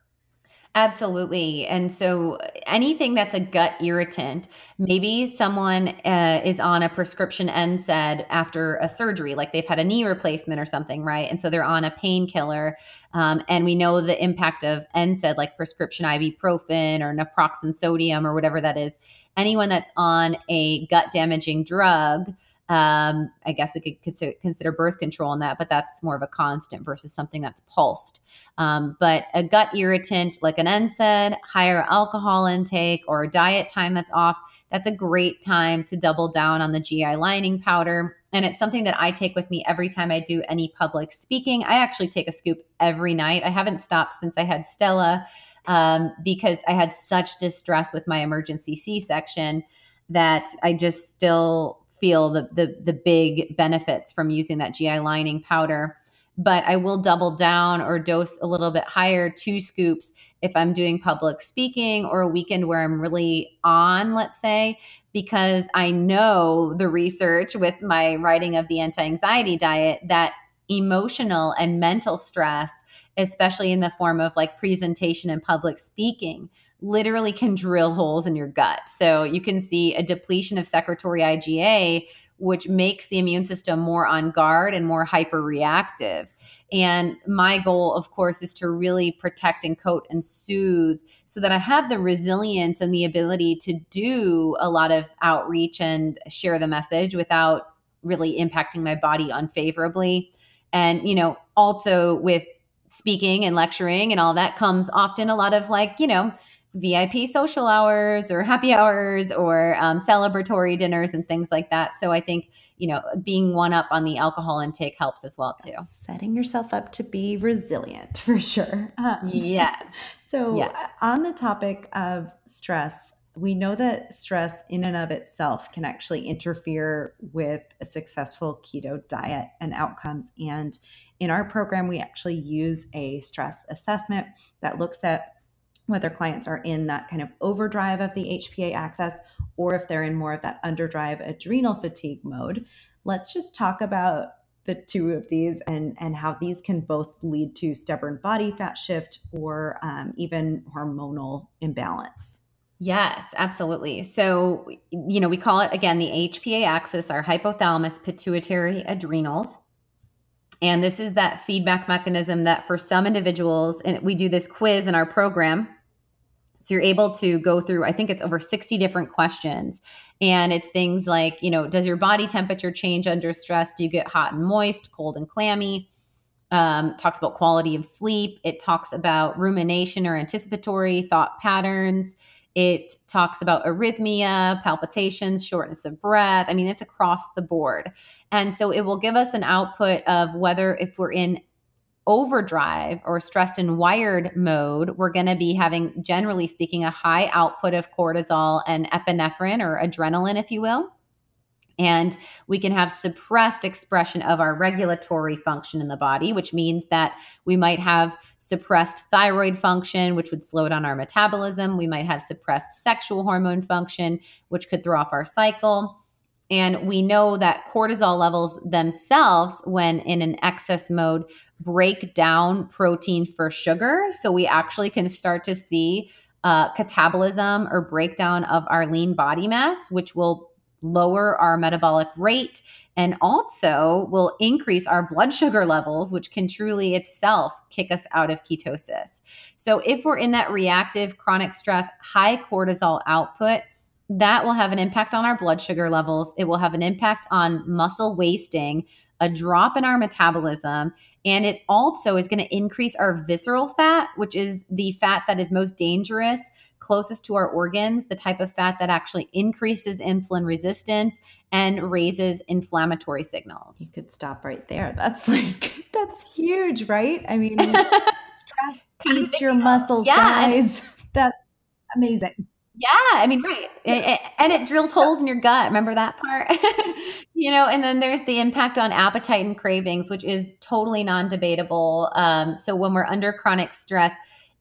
Absolutely. And so anything that's a gut irritant, maybe someone is on a prescription NSAID after a surgery, like they've had a knee replacement or something, right? And so they're on a painkiller. And we know the impact of NSAID, like prescription ibuprofen or naproxen sodium or whatever that is. Anyone that's on a gut damaging drug, I guess we could consider birth control in that, but that's more of a constant versus something that's pulsed. But a gut irritant like an NSAID, higher alcohol intake, or a diet time that's off, that's a great time to double down on the GI lining powder. And it's something that I take with me every time I do any public speaking. I actually take a scoop every night. I haven't stopped since I had Stella because I had such distress with my emergency C-section that I just still feel the big benefits from using that GI lining powder. But I will double down or dose a little bit higher, 2 scoops, if I'm doing public speaking or a weekend where I'm really on, let's say, because I know the research with my writing of the anti-anxiety diet that emotional and mental stress, especially in the form of like presentation and public speaking, literally can drill holes in your gut. So you can see a depletion of secretory IgA, which makes the immune system more on guard and more hyperreactive. And my goal, of course, is to really protect and coat and soothe so that I have the resilience and the ability to do a lot of outreach and share the message without really impacting my body unfavorably. And, you know, also with speaking and lecturing and all that comes often a lot of like, you know, VIP social hours or happy hours or celebratory dinners and things like that. So I think, you know, being one up on the alcohol intake helps as well too. Setting yourself up to be resilient for sure. Yes. So yes. On the topic of stress, we know that stress in and of itself can actually interfere with a successful keto diet and outcomes. And in our program, we actually use a stress assessment that looks at whether clients are in that kind of overdrive of the HPA axis, or if they're in more of that underdrive adrenal fatigue mode. Let's just talk about the two of these and how these can both lead to stubborn body fat shift or even hormonal imbalance. Yes, absolutely. So, you know, we call it, again, the HPA axis, our hypothalamus, pituitary, adrenals. And this is that feedback mechanism that for some individuals, and we do this quiz in our program. So you're able to go through, I think it's over 60 different questions. And it's things like, you know, does your body temperature change under stress? Do you get hot and moist, cold and clammy? Talks about quality of sleep. It talks about rumination or anticipatory thought patterns. It talks about arrhythmia, palpitations, shortness of breath. I mean, it's across the board. And so it will give us an output of whether if we're in overdrive or stressed and wired mode, we're going to be having, generally speaking, a high output of cortisol and epinephrine or adrenaline, if you will. And we can have suppressed expression of our regulatory function in the body, which means that we might have suppressed thyroid function, which would slow down our metabolism. We might have suppressed sexual hormone function, which could throw off our cycle. And we know that cortisol levels themselves, when in an excess mode, break down protein for sugar. So we actually can start to see catabolism or breakdown of our lean body mass, which will lower our metabolic rate and also will increase our blood sugar levels, which can truly itself kick us out of ketosis. So if we're in that reactive chronic stress, high cortisol output, that will have an impact on our blood sugar levels. It will have an impact on muscle wasting, a drop in our metabolism, and it also is going to increase our visceral fat, which is the fat that is most dangerous, closest to our organs, the type of fat that actually increases insulin resistance and raises inflammatory signals. You could stop right there. That's huge, right? I mean, stress eats your muscles, guys. That's amazing. Yeah. I mean, right. And it drills holes in your gut. Remember that part? And then there's the impact on appetite and cravings, which is totally non-debatable. So when we're under chronic stress,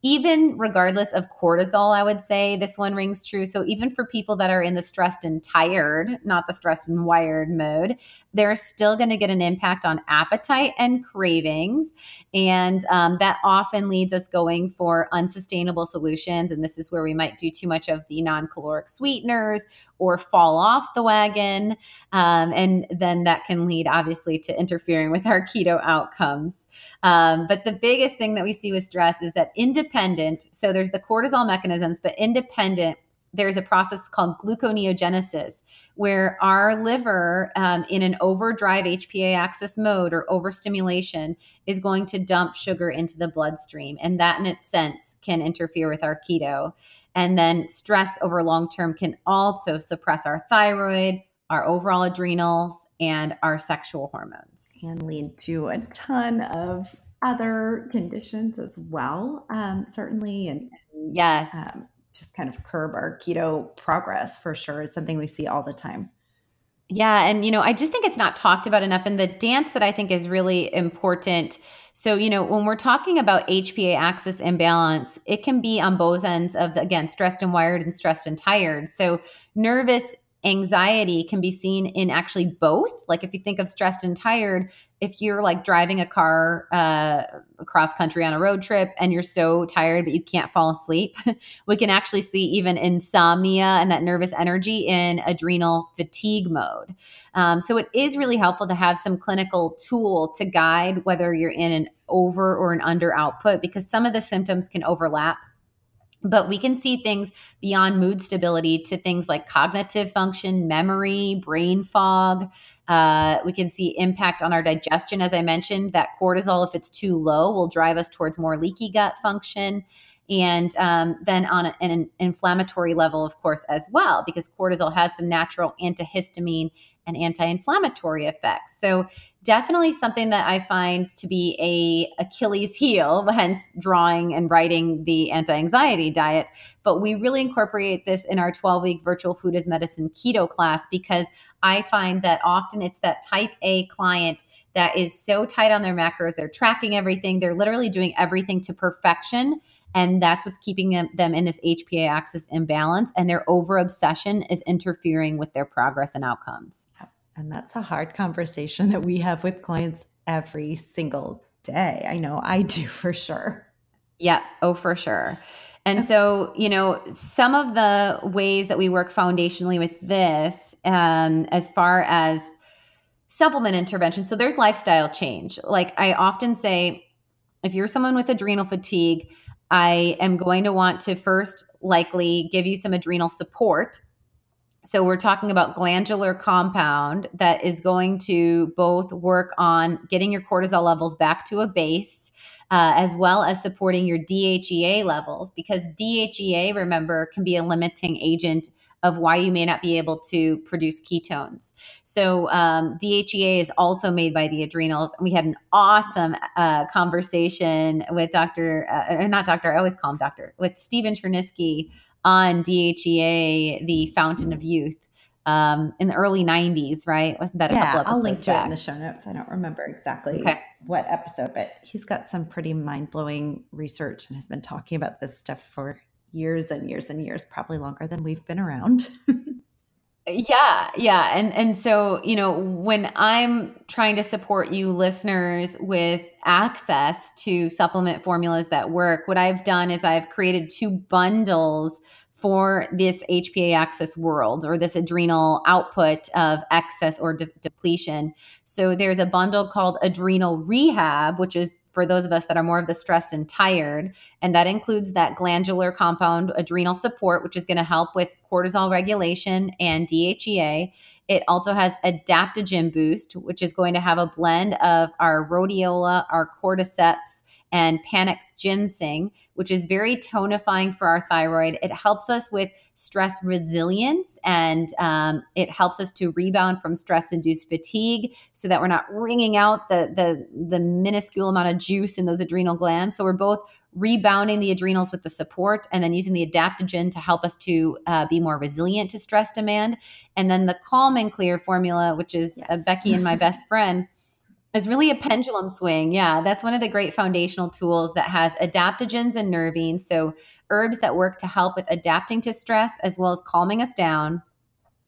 even regardless of cortisol, I would say this one rings true. So even for people that are in the stressed and tired, not the stressed and wired mode, they're still going to get an impact on appetite and cravings. And that often leads us going for unsustainable solutions. And this is where we might do too much of the non-caloric sweeteners or fall off the wagon. And then that can lead obviously to interfering with our keto outcomes. But the biggest thing that we see with stress is that independent, so there's the cortisol mechanisms, but independent, there's a process called gluconeogenesis, where our liver in an overdrive HPA axis mode or overstimulation is going to dump sugar into the bloodstream. And that in its sense can interfere with our keto. And then stress over long term can also suppress our thyroid, our overall adrenals, and our sexual hormones. Can lead to a ton of other conditions as well, certainly. And yes. Just kind of curb our keto progress for sure is something we see all the time. Yeah. And, I just think it's not talked about enough. And the dance that I think is really important. So, when we're talking about HPA axis imbalance, it can be on both ends of the, again, stressed and wired and stressed and tired. So nervous anxiety can be seen in actually both. Like if you think of stressed and tired, if you're like driving a car across country on a road trip and you're so tired but you can't fall asleep, we can actually see even insomnia and that nervous energy in adrenal fatigue mode. So it is really helpful to have some clinical tool to guide whether you're in an over or an under output, because some of the symptoms can overlap. But we can see things beyond mood stability to things like cognitive function, memory, brain fog. We can see impact on our digestion. As I mentioned, that cortisol, if it's too low, will drive us towards more leaky gut function. And then on an inflammatory level, of course, as well, because cortisol has some natural antihistamine and anti-inflammatory effects. So definitely something that I find to be an Achilles heel, hence drawing and writing the anti-anxiety diet. But we really incorporate this in our 12-week Virtual Food as Medicine Keto class, because I find that often it's that type A client that is so tight on their macros, they're tracking everything, they're literally doing everything to perfection. And that's what's keeping them in this HPA axis imbalance. And their over-obsession is interfering with their progress and outcomes. And that's a hard conversation that we have with clients every single day. I know I do for sure. Yeah. Oh, for sure. And so, some of the ways that we work foundationally with this, as far as supplement intervention. So there's lifestyle change. Like I often say, if you're someone with adrenal fatigue, I am going to want to first likely give you some adrenal support. So we're talking about glandular compound that is going to both work on getting your cortisol levels back to a base, as well as supporting your DHEA levels, because DHEA, remember, can be a limiting agent of why you may not be able to produce ketones. So DHEA is also made by the adrenals. We had an awesome conversation with with Stephen Chernisky on DHEA, the Fountain of Youth, in the early 90s, right? Wasn't that a couple episodes back? Yeah, I'll link to it in the show notes. I don't remember exactly what episode, but he's got some pretty mind-blowing research and has been talking about this stuff for years and years and years, probably longer than we've been around. And so, you know, when I'm trying to support you listeners with access to supplement formulas that work, what I've done is I've created two bundles for this HPA excess world, or this adrenal output of excess or depletion. So there's a bundle called Adrenal Rehab, which is for those of us that are more of the stressed and tired. And that includes that glandular compound, adrenal support, which is going to help with cortisol regulation and DHEA. It also has adaptogen boost, which is going to have a blend of our rhodiola, our cordyceps, and Panax ginseng, which is very tonifying for our thyroid. It helps us with stress resilience, and it helps us to rebound from stress-induced fatigue so that we're not wringing out the minuscule amount of juice in those adrenal glands. So we're both rebounding the adrenals with the support, and then using the adaptogen to help us to be more resilient to stress demand. And then the Calm and Clear formula, which is Becky and my best friend, it's really a pendulum swing. Yeah, that's one of the great foundational tools that has adaptogens and nervines, so herbs that work to help with adapting to stress as well as calming us down,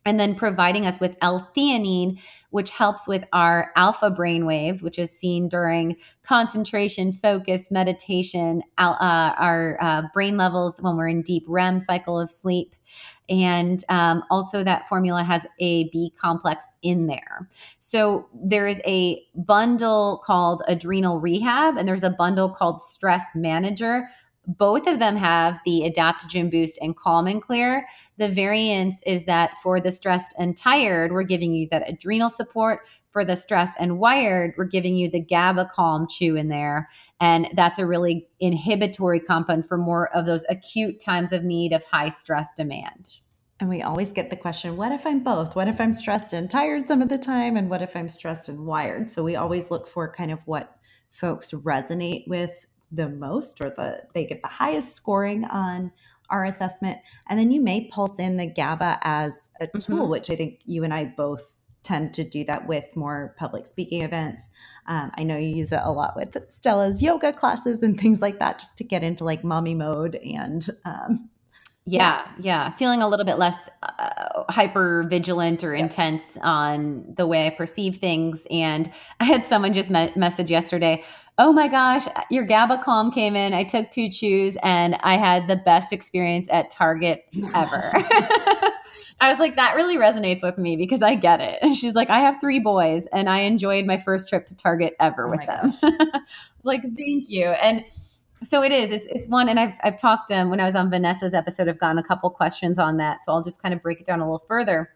and then providing us with L-theanine, which helps with our alpha brainwaves, which is seen during concentration, focus, meditation, our brain levels when we're in deep REM cycle of sleep. And also that formula has a B complex in there. So there is a bundle called Adrenal Rehab, and there's a bundle called Stress Manager. Both of them have the adaptogen boost and Calm and Clear. The variance is that for the stressed and tired, we're giving you that adrenal support. For the stressed and wired, we're giving you the GABA Calm Chew in there. And that's a really inhibitory compound for more of those acute times of need of high stress demand. And we always get the question, what if I'm both? What if I'm stressed and tired some of the time? And what if I'm stressed and wired? So we always look for kind of what folks resonate with the most, or they get the highest scoring on our assessment. And then you may pulse in the GABA as a tool, which I think you and I both tend to do that with more public speaking events. I know you use it a lot with Stella's yoga classes and things like that, just to get into like mommy mode and feeling a little bit less hyper vigilant or intense on the way I perceive things. And I had someone just message yesterday, oh my gosh, your GABA Calm came in. I took 2 chews and I had the best experience at Target ever. I was like, that really resonates with me because I get it. And she's like, I have 3 boys and I enjoyed my first trip to Target ever with them. Like, thank you. And so it is, it's one, and I've talked when I was on Vanessa's episode, I've gotten a couple questions on that. So I'll just kind of break it down a little further.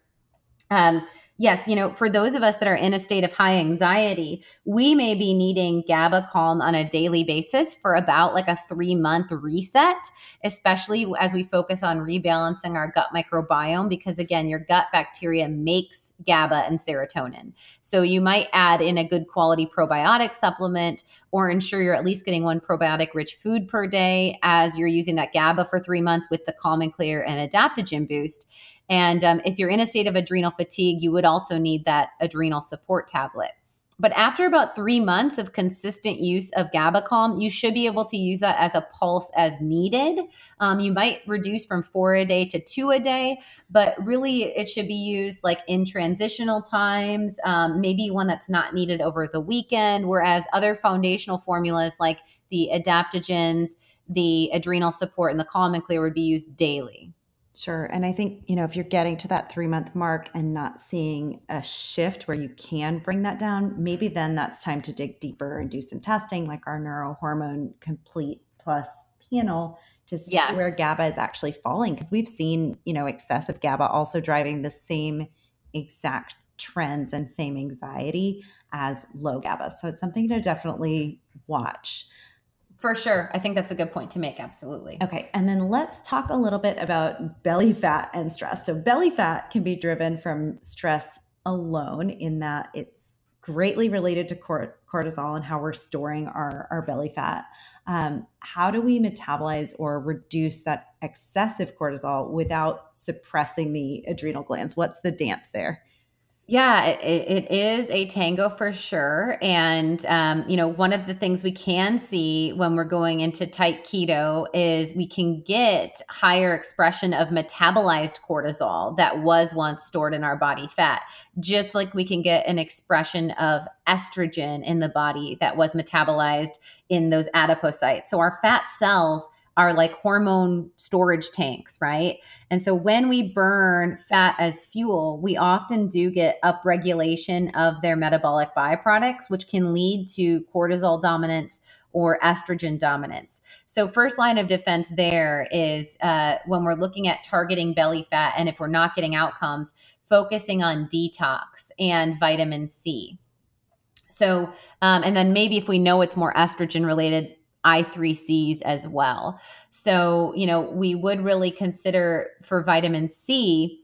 Yes, you know, for those of us that are in a state of high anxiety, we may be needing GABA Calm on a daily basis for about like a 3-month reset, especially as we focus on rebalancing our gut microbiome, because again, your gut bacteria makes GABA and serotonin. So you might add in a good quality probiotic supplement, or ensure you're at least getting 1 probiotic rich food per day as you're using that GABA for 3 months with the Calm and Clear and adaptogen boost. And if you're in a state of adrenal fatigue, you would also need that adrenal support tablet. But after about 3 months of consistent use of GABA Calm, you should be able to use that as a pulse as needed. You might reduce from 4 a day to 2 a day, but really it should be used like in transitional times, maybe one that's not needed over the weekend, whereas other foundational formulas like the adaptogens, the adrenal support, and the Calm and Clear would be used daily. Sure. And I think, you know, if you're getting to that 3-month mark and not seeing a shift where you can bring that down, maybe then that's time to dig deeper and do some testing, like our Neurohormone Complete Plus panel, to see where GABA is actually falling. Because we've seen, you know, excessive GABA also driving the same exact trends and same anxiety as low GABA. So it's something to definitely watch. For sure. I think that's a good point to make. Absolutely. Okay. And then let's talk a little bit about belly fat and stress. So belly fat can be driven from stress alone, in that it's greatly related to cortisol and how we're storing our belly fat. How do we metabolize or reduce that excessive cortisol without suppressing the adrenal glands? What's the dance there? Yeah, it is a tango for sure. And, one of the things we can see when we're going into tight keto is we can get higher expression of metabolized cortisol that was once stored in our body fat, just like we can get an expression of estrogen in the body that was metabolized in those adipocytes. So our fat cells are like hormone storage tanks, right? And so when we burn fat as fuel, we often do get upregulation of their metabolic byproducts, which can lead to cortisol dominance or estrogen dominance. So first line of defense there is when we're looking at targeting belly fat, and if we're not getting outcomes, focusing on detox and vitamin C. So, and then maybe if we know it's more estrogen related, I3Cs as well. So, we would really consider for vitamin C,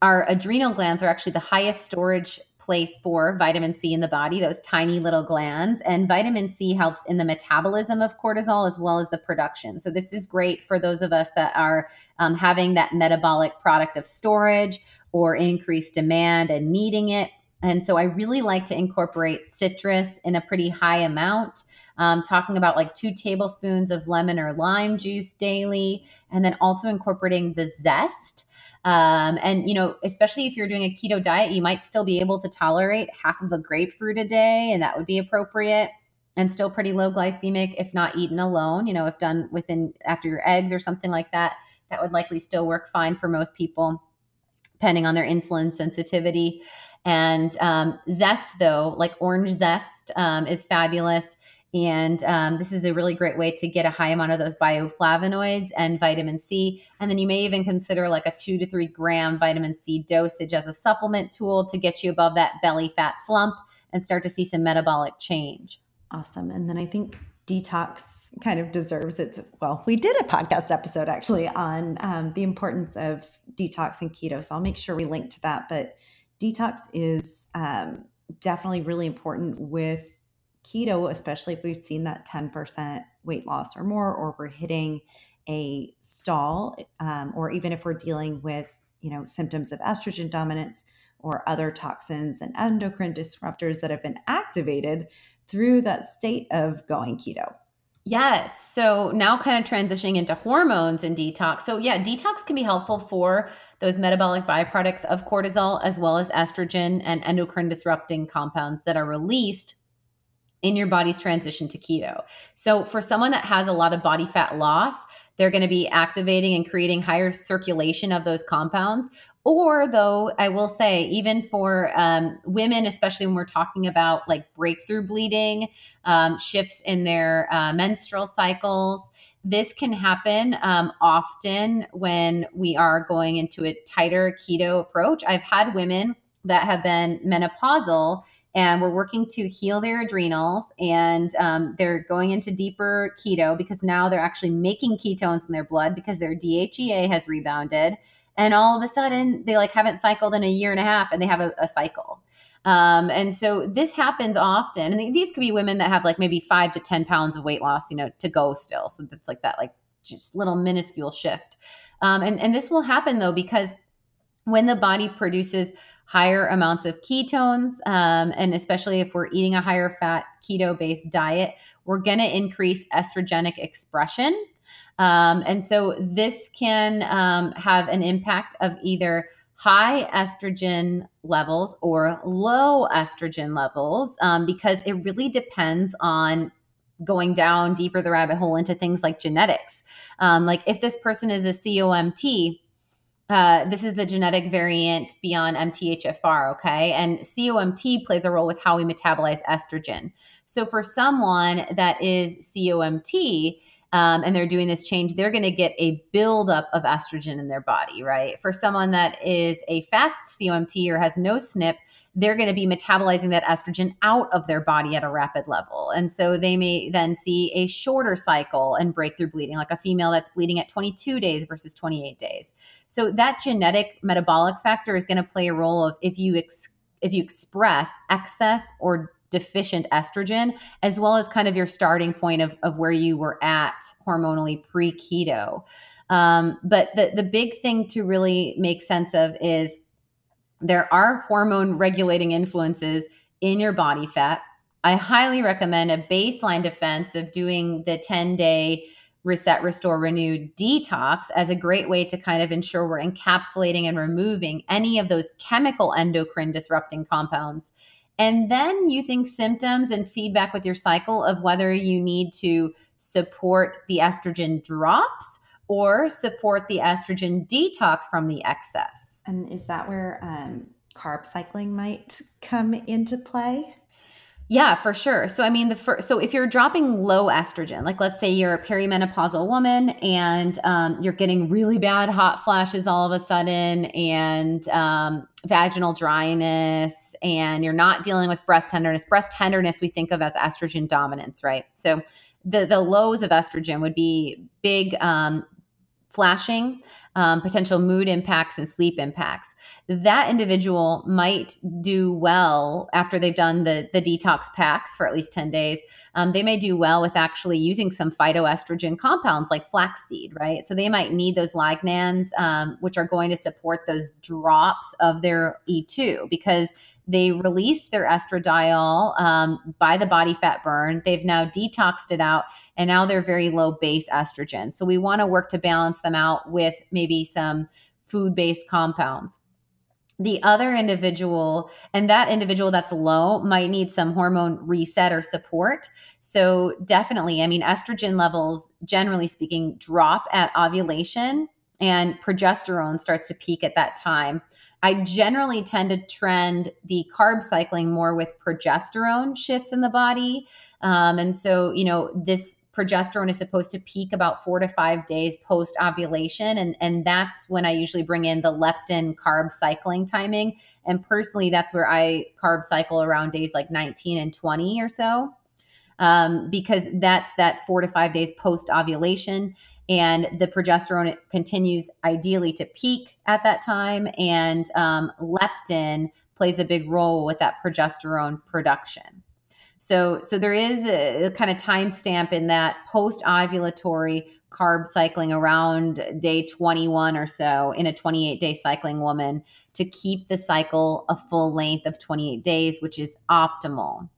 our adrenal glands are actually the highest storage place for vitamin C in the body, those tiny little glands. And vitamin C helps in the metabolism of cortisol as well as the production. So this is great for those of us that are having that metabolic product of storage or increased demand and needing it. And so I really like to incorporate citrus in a pretty high amount. Talking about like 2 tablespoons of lemon or lime juice daily, and then also incorporating the zest. And especially if you're doing a keto diet, you might still be able to tolerate half of a grapefruit a day, and that would be appropriate and still pretty low glycemic if not eaten alone. If done after your eggs or something like that, that would likely still work fine for most people, depending on their insulin sensitivity. And zest though, like orange zest is fabulous. And this is a really great way to get a high amount of those bioflavonoids and vitamin C. And then you may even consider like a 2 to 3 gram vitamin C dosage as a supplement tool to get you above that belly fat slump and start to see some metabolic change. Awesome. And then I think detox kind of deserves its, well, we did a podcast episode actually on the importance of detox and keto. So I'll make sure we link to that. But detox is definitely really important with keto, especially if we've seen that 10% weight loss or more, or we're hitting a stall, or even if we're dealing with, symptoms of estrogen dominance or other toxins and endocrine disruptors that have been activated through that state of going keto. Yes. So now kind of transitioning into hormones and detox. So yeah, detox can be helpful for those metabolic byproducts of cortisol, as well as estrogen and endocrine disrupting compounds that are released in your body's transition to keto. So for someone that has a lot of body fat loss, they're going to be activating and creating higher circulation of those compounds. Or though, I will say, even for women, especially when we're talking about like breakthrough bleeding, shifts in their menstrual cycles, this can happen often when we are going into a tighter keto approach. I've had women that have been menopausal and we're working to heal their adrenals, and they're going into deeper keto because now they're actually making ketones in their blood because their DHEA has rebounded. And all of a sudden they like haven't cycled in 1.5 years and they have a cycle. And so this happens often. And these could be women that have like maybe 5 to 10 pounds of weight loss, to go still. So it's like that, like just little minuscule shift. And this will happen though, because when the body produces higher amounts of ketones, and especially if we're eating a higher fat keto-based diet, we're going to increase estrogenic expression. And so this can have an impact of either high estrogen levels or low estrogen levels, because it really depends on going down deeper the rabbit hole into things like genetics. Like if this person is a COMT, this is a genetic variant beyond MTHFR, okay? And COMT plays a role with how we metabolize estrogen. So for someone that is COMT, and they're doing this change, they're going to get a buildup of estrogen in their body, right? For someone that is a fast COMT or has no SNP, they're going to be metabolizing that estrogen out of their body at a rapid level. And so they may then see a shorter cycle and breakthrough bleeding, like a female that's bleeding at 22 days versus 28 days. So that genetic metabolic factor is going to play a role of if you express excess or deficient estrogen, as well as kind of your starting point of where you were at hormonally pre-keto. But the big thing to really make sense of is There are hormone regulating influences in your body fat. I highly recommend a baseline defense of doing the 10-day reset, restore, renew detox as a great way to kind of ensure we're encapsulating and removing any of those chemical endocrine disrupting compounds. And then using symptoms and feedback with your cycle of whether you need to support the estrogen drops or support the estrogen detox from the excess. And is that where carb cycling might come into play? Yeah, for sure. So I mean, so if you're dropping low estrogen, like let's say you're a perimenopausal woman and you're getting really bad hot flashes all of a sudden and vaginal dryness, and you're not dealing with breast tenderness. Breast tenderness we think of as estrogen dominance, right? So the lows of estrogen would be big flashing, potential mood impacts and sleep impacts. That individual might do well after they've done the detox packs for at least 10 days. They may do well with actually using some phytoestrogen compounds like flaxseed, right? So they might need those lignans, which are going to support those drops of their E2 because they released their estradiol by the body fat burn. They've now detoxed it out, and now they're very low base estrogen. So we want to work to balance them out with maybe some food-based compounds. The other individual, and that individual that's low might need some hormone reset or support. So definitely, I mean, estrogen levels, generally speaking, drop at ovulation, and progesterone starts to peak at that time. I generally tend to trend the carb cycling more with progesterone shifts in the body. And so, you know, this progesterone is supposed to peak about 4 to 5 days post ovulation. And that's when I usually bring in the leptin carb cycling timing. And personally, that's where I carb cycle around days like 19 and 20 or so, because that's that 4 to 5 days post ovulation. And the progesterone continues ideally to peak at that time. And leptin plays a big role with that progesterone production. So there is a kind of timestamp in that post-ovulatory carb cycling around day 21 or so in a 28-day cycling woman to keep the cycle a full length of 28 days, which is optimal.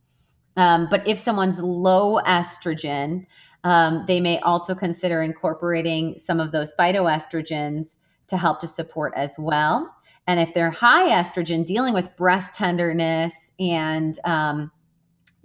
But if someone's low estrogen, they may also consider incorporating some of those phytoestrogens to help to support as well. And if they're high estrogen, dealing with breast tenderness and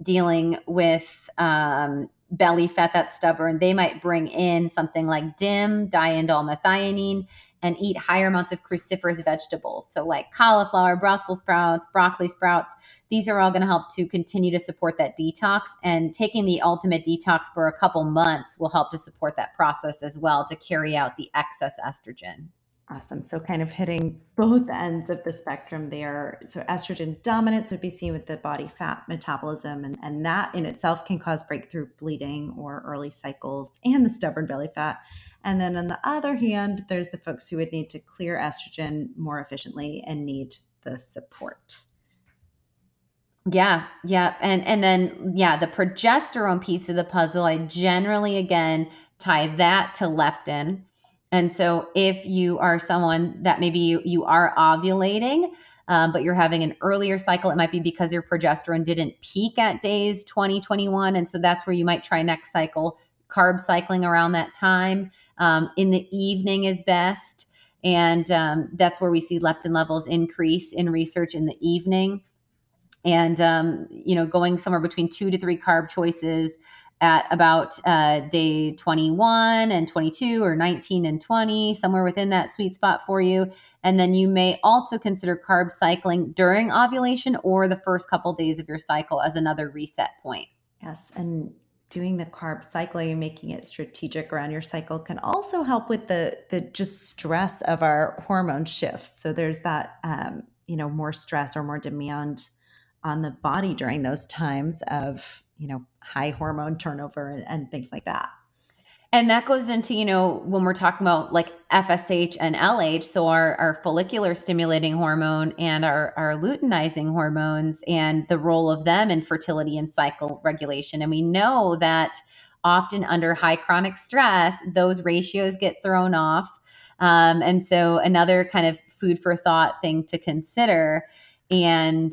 dealing with belly fat that's stubborn, they might bring in something like DIM, diindolmethionine, and eat higher amounts of cruciferous vegetables. So like cauliflower, Brussels sprouts, broccoli sprouts, these are all going to help to continue to support that detox, and taking the ultimate detox for a couple months will help to support that process as well to carry out the excess estrogen. Awesome. So kind of hitting both ends of the spectrum there. So estrogen dominance would be seen with the body fat metabolism, and that in itself can cause breakthrough bleeding or early cycles and the stubborn belly fat. And then on the other hand, there's the folks who would need to clear estrogen more efficiently and need the support. Yeah. And then the progesterone piece of the puzzle, I generally, again, tie that to leptin. And so if you are someone that maybe you are ovulating, but you're having an earlier cycle, it might be because your progesterone didn't peak at days 20, 21. And so that's where you might try next cycle, carb cycling around that time. In the evening is best. And that's where we see leptin levels increase in research in the evening. And, going somewhere between 2 to 3 carb choices at about day 21 and 22 or 19 and 20, somewhere within that sweet spot for you. And then you may also consider carb cycling during ovulation or the first couple of days of your cycle as another reset point. Yes. And doing the carb cycling and making it strategic around your cycle can also help with the just stress of our hormone shifts. So there's that, more stress or more demand on the body during those times of, high hormone turnover and things like that. And that goes into, when we're talking about like FSH and LH, so our follicular stimulating hormone and our luteinizing hormones and the role of them in fertility and cycle regulation. And we know that often under high chronic stress, those ratios get thrown off. And so another kind of food for thought thing to consider. And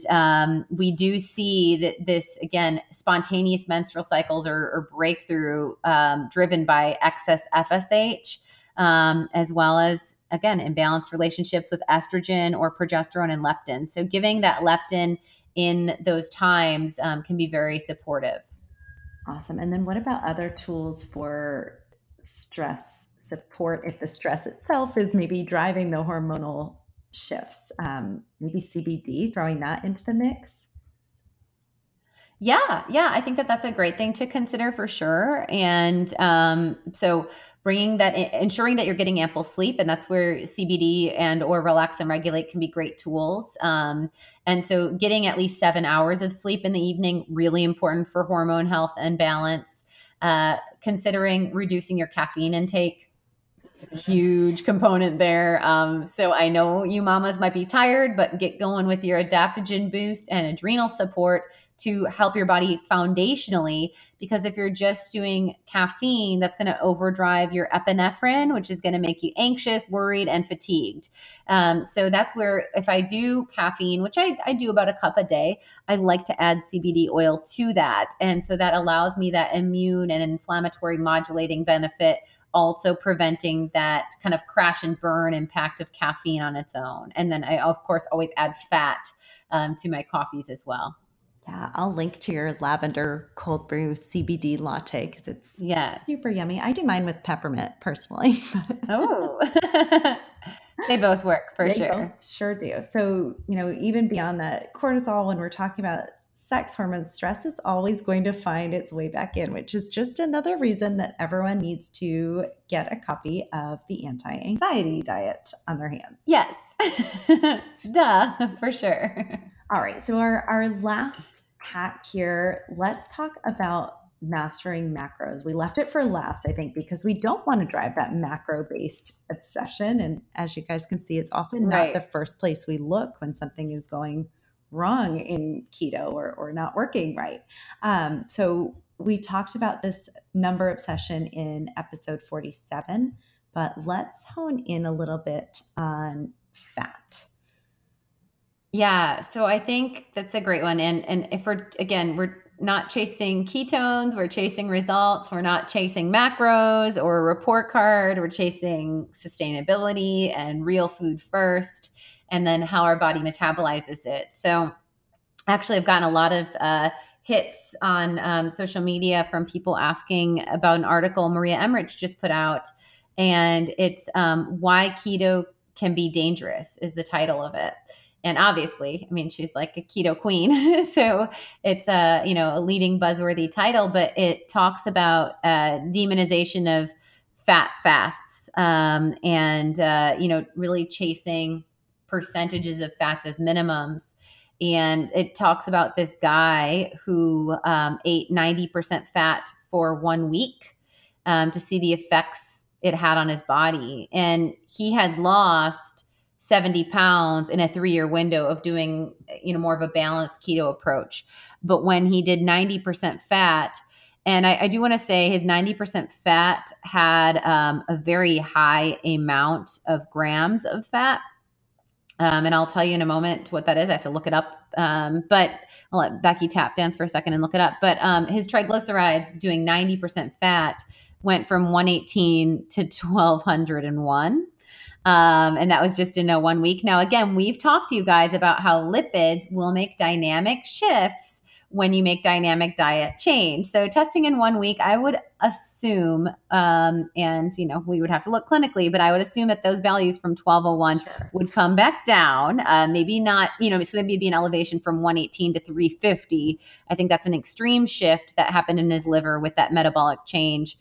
we do see that this, again, spontaneous menstrual cycles or breakthrough driven by excess FSH, as well as, again, imbalanced relationships with estrogen or progesterone and leptin. So giving that leptin in those times can be very supportive. Awesome. And then what about other tools for stress support if the stress itself is maybe driving the hormonal shifts? Maybe CBD, throwing that into the mix? Yeah. I think that's a great thing to consider for sure. And so bringing that, ensuring that you're getting ample sleep, and that's where CBD and or Relax and Regulate can be great tools. And so getting at least 7 hours of sleep in the evening, really important for hormone health and balance. Considering reducing your caffeine intake, huge component there. So I know you mamas might be tired, but get going with your adaptogen boost and adrenal support to help your body foundationally, because if you're just doing caffeine, that's going to overdrive your epinephrine, which is going to make you anxious, worried, and fatigued. So that's where if I do caffeine, which I do about a cup a day, I like to add CBD oil to that. And so that allows me that immune and inflammatory modulating benefit, also preventing that kind of crash and burn impact of caffeine on its own. And then I, of course, always add fat to my coffees as well. Yeah, I'll link to your lavender cold brew CBD latte because it's super yummy. I do mine with peppermint personally. Oh, they both work for sure. They both sure do. So, you know, even beyond that, cortisol, when we're talking about sex hormones, stress is always going to find its way back in, which is just another reason that everyone needs to get a copy of the Anti Anxiety Diet on their hands. Yes. Duh, for sure. All right. So our last hack here, let's talk about mastering macros. We left it for last, I think, because we don't want to drive that macro-based obsession. And as you guys can see, it's often not the first place we look when something is going wrong in keto or not working right. So we talked about this number obsession in episode 47, but let's hone in a little bit on fat. Yeah. So I think that's a great one. And if we're not chasing ketones, we're chasing results. We're not chasing macros or a report card. We're chasing sustainability and real food first, and then how our body metabolizes it. So actually I've gotten a lot of hits on social media from people asking about an article Maria Emmerich just put out, and it's Why Keto Can Be Dangerous is the title of it. And obviously, I mean, she's like a keto queen. So it's a leading buzzworthy title, but it talks about demonization of fat fasts and really chasing percentages of fats as minimums. And it talks about this guy who ate 90% fat for 1 week to see the effects it had on his body. And he had lost 70 pounds in a 3-year window of doing, more of a balanced keto approach. But when he did 90% fat, and I do want to say his 90% fat had a very high amount of grams of fat. And I'll tell you in a moment what that is. I have to look it up. But I'll let Becky tap dance for a second and look it up. But his triglycerides doing 90% fat went from 118 to 1,201. And that was just in a 1 week. Now, again, we've talked to you guys about how lipids will make dynamic shifts when you make dynamic diet change. So testing in 1 week, I would assume, we would have to look clinically, but I would assume that those values from 1201 would come back down. Maybe not, so maybe it'd be an elevation from 118 to 350. I think that's an extreme shift that happened in his liver with that metabolic change,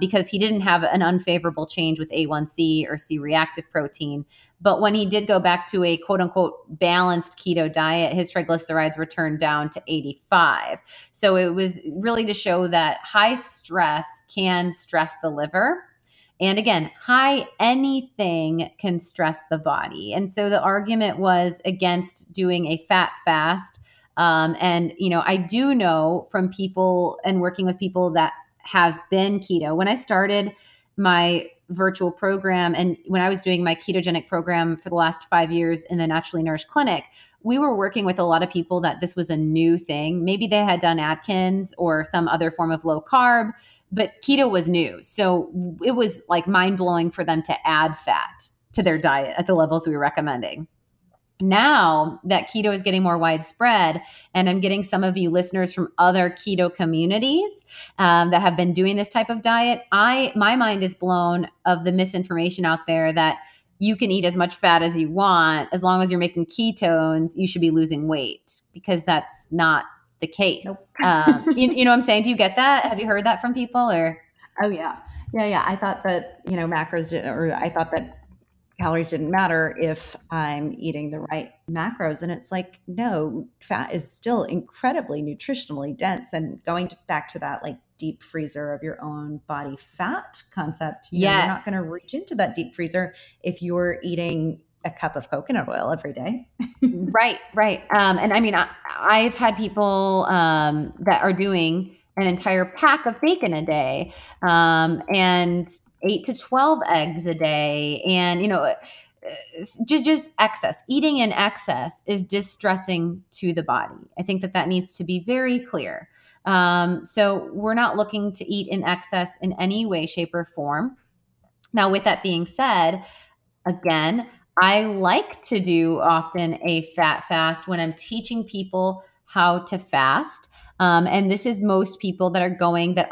because he didn't have an unfavorable change with A1C or C-reactive protein. But when he did go back to a quote unquote balanced keto diet, his triglycerides were turned down to 85. So it was really to show that high stress can stress the liver. And again, high anything can stress the body. And so the argument was against doing a fat fast. I do know from people and working with people that have been keto. When I started my virtual program. And when I was doing my ketogenic program for the last 5 years in the Naturally Nourished Clinic, we were working with a lot of people that this was a new thing. Maybe they had done Atkins or some other form of low carb, but keto was new. So it was like mind-blowing for them to add fat to their diet at the levels we were recommending. Now that keto is getting more widespread, and I'm getting some of you listeners from other keto communities that have been doing this type of diet, my mind is blown of the misinformation out there that you can eat as much fat as you want. As long as you're making ketones, you should be losing weight, because that's not the case. Nope. You know what I'm saying? Do you get that? Have you heard that from people? Or oh, yeah. Yeah, yeah. I thought that, macros didn't, or I thought that calories didn't matter if I'm eating the right macros. And it's like, no, fat is still incredibly nutritionally dense. And back to that, like, deep freezer of your own body fat concept, you're not going to reach into that deep freezer if you're eating a cup of coconut oil every day. Right. And I mean, I've had people that are doing an entire pack of bacon a day, and 8 to 12 eggs a day. And, just excess. Eating in excess is distressing to the body. I think that needs to be very clear. So we're not looking to eat in excess in any way, shape, or form. Now, with that being said, again, I like to do often a fat fast when I'm teaching people how to fast. And this is most people that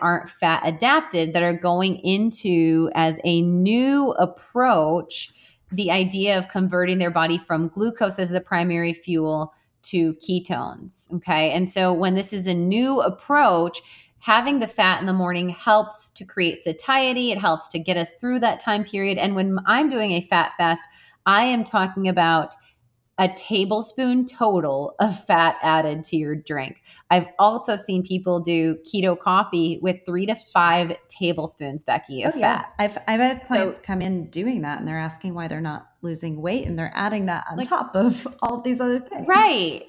aren't fat adapted, that are going into, as a new approach, the idea of converting their body from glucose as the primary fuel to ketones. Okay. And so when this is a new approach, having the fat in the morning helps to create satiety. It helps to get us through that time period. And when I'm doing a fat fast, I am talking about a tablespoon total of fat added to your drink. I've also seen people do keto coffee with 3 to 5 tablespoons, Becky, of fat. I've had clients come in doing that, and they're asking why they're not losing weight, and they're adding that on top of all of these other things. Right.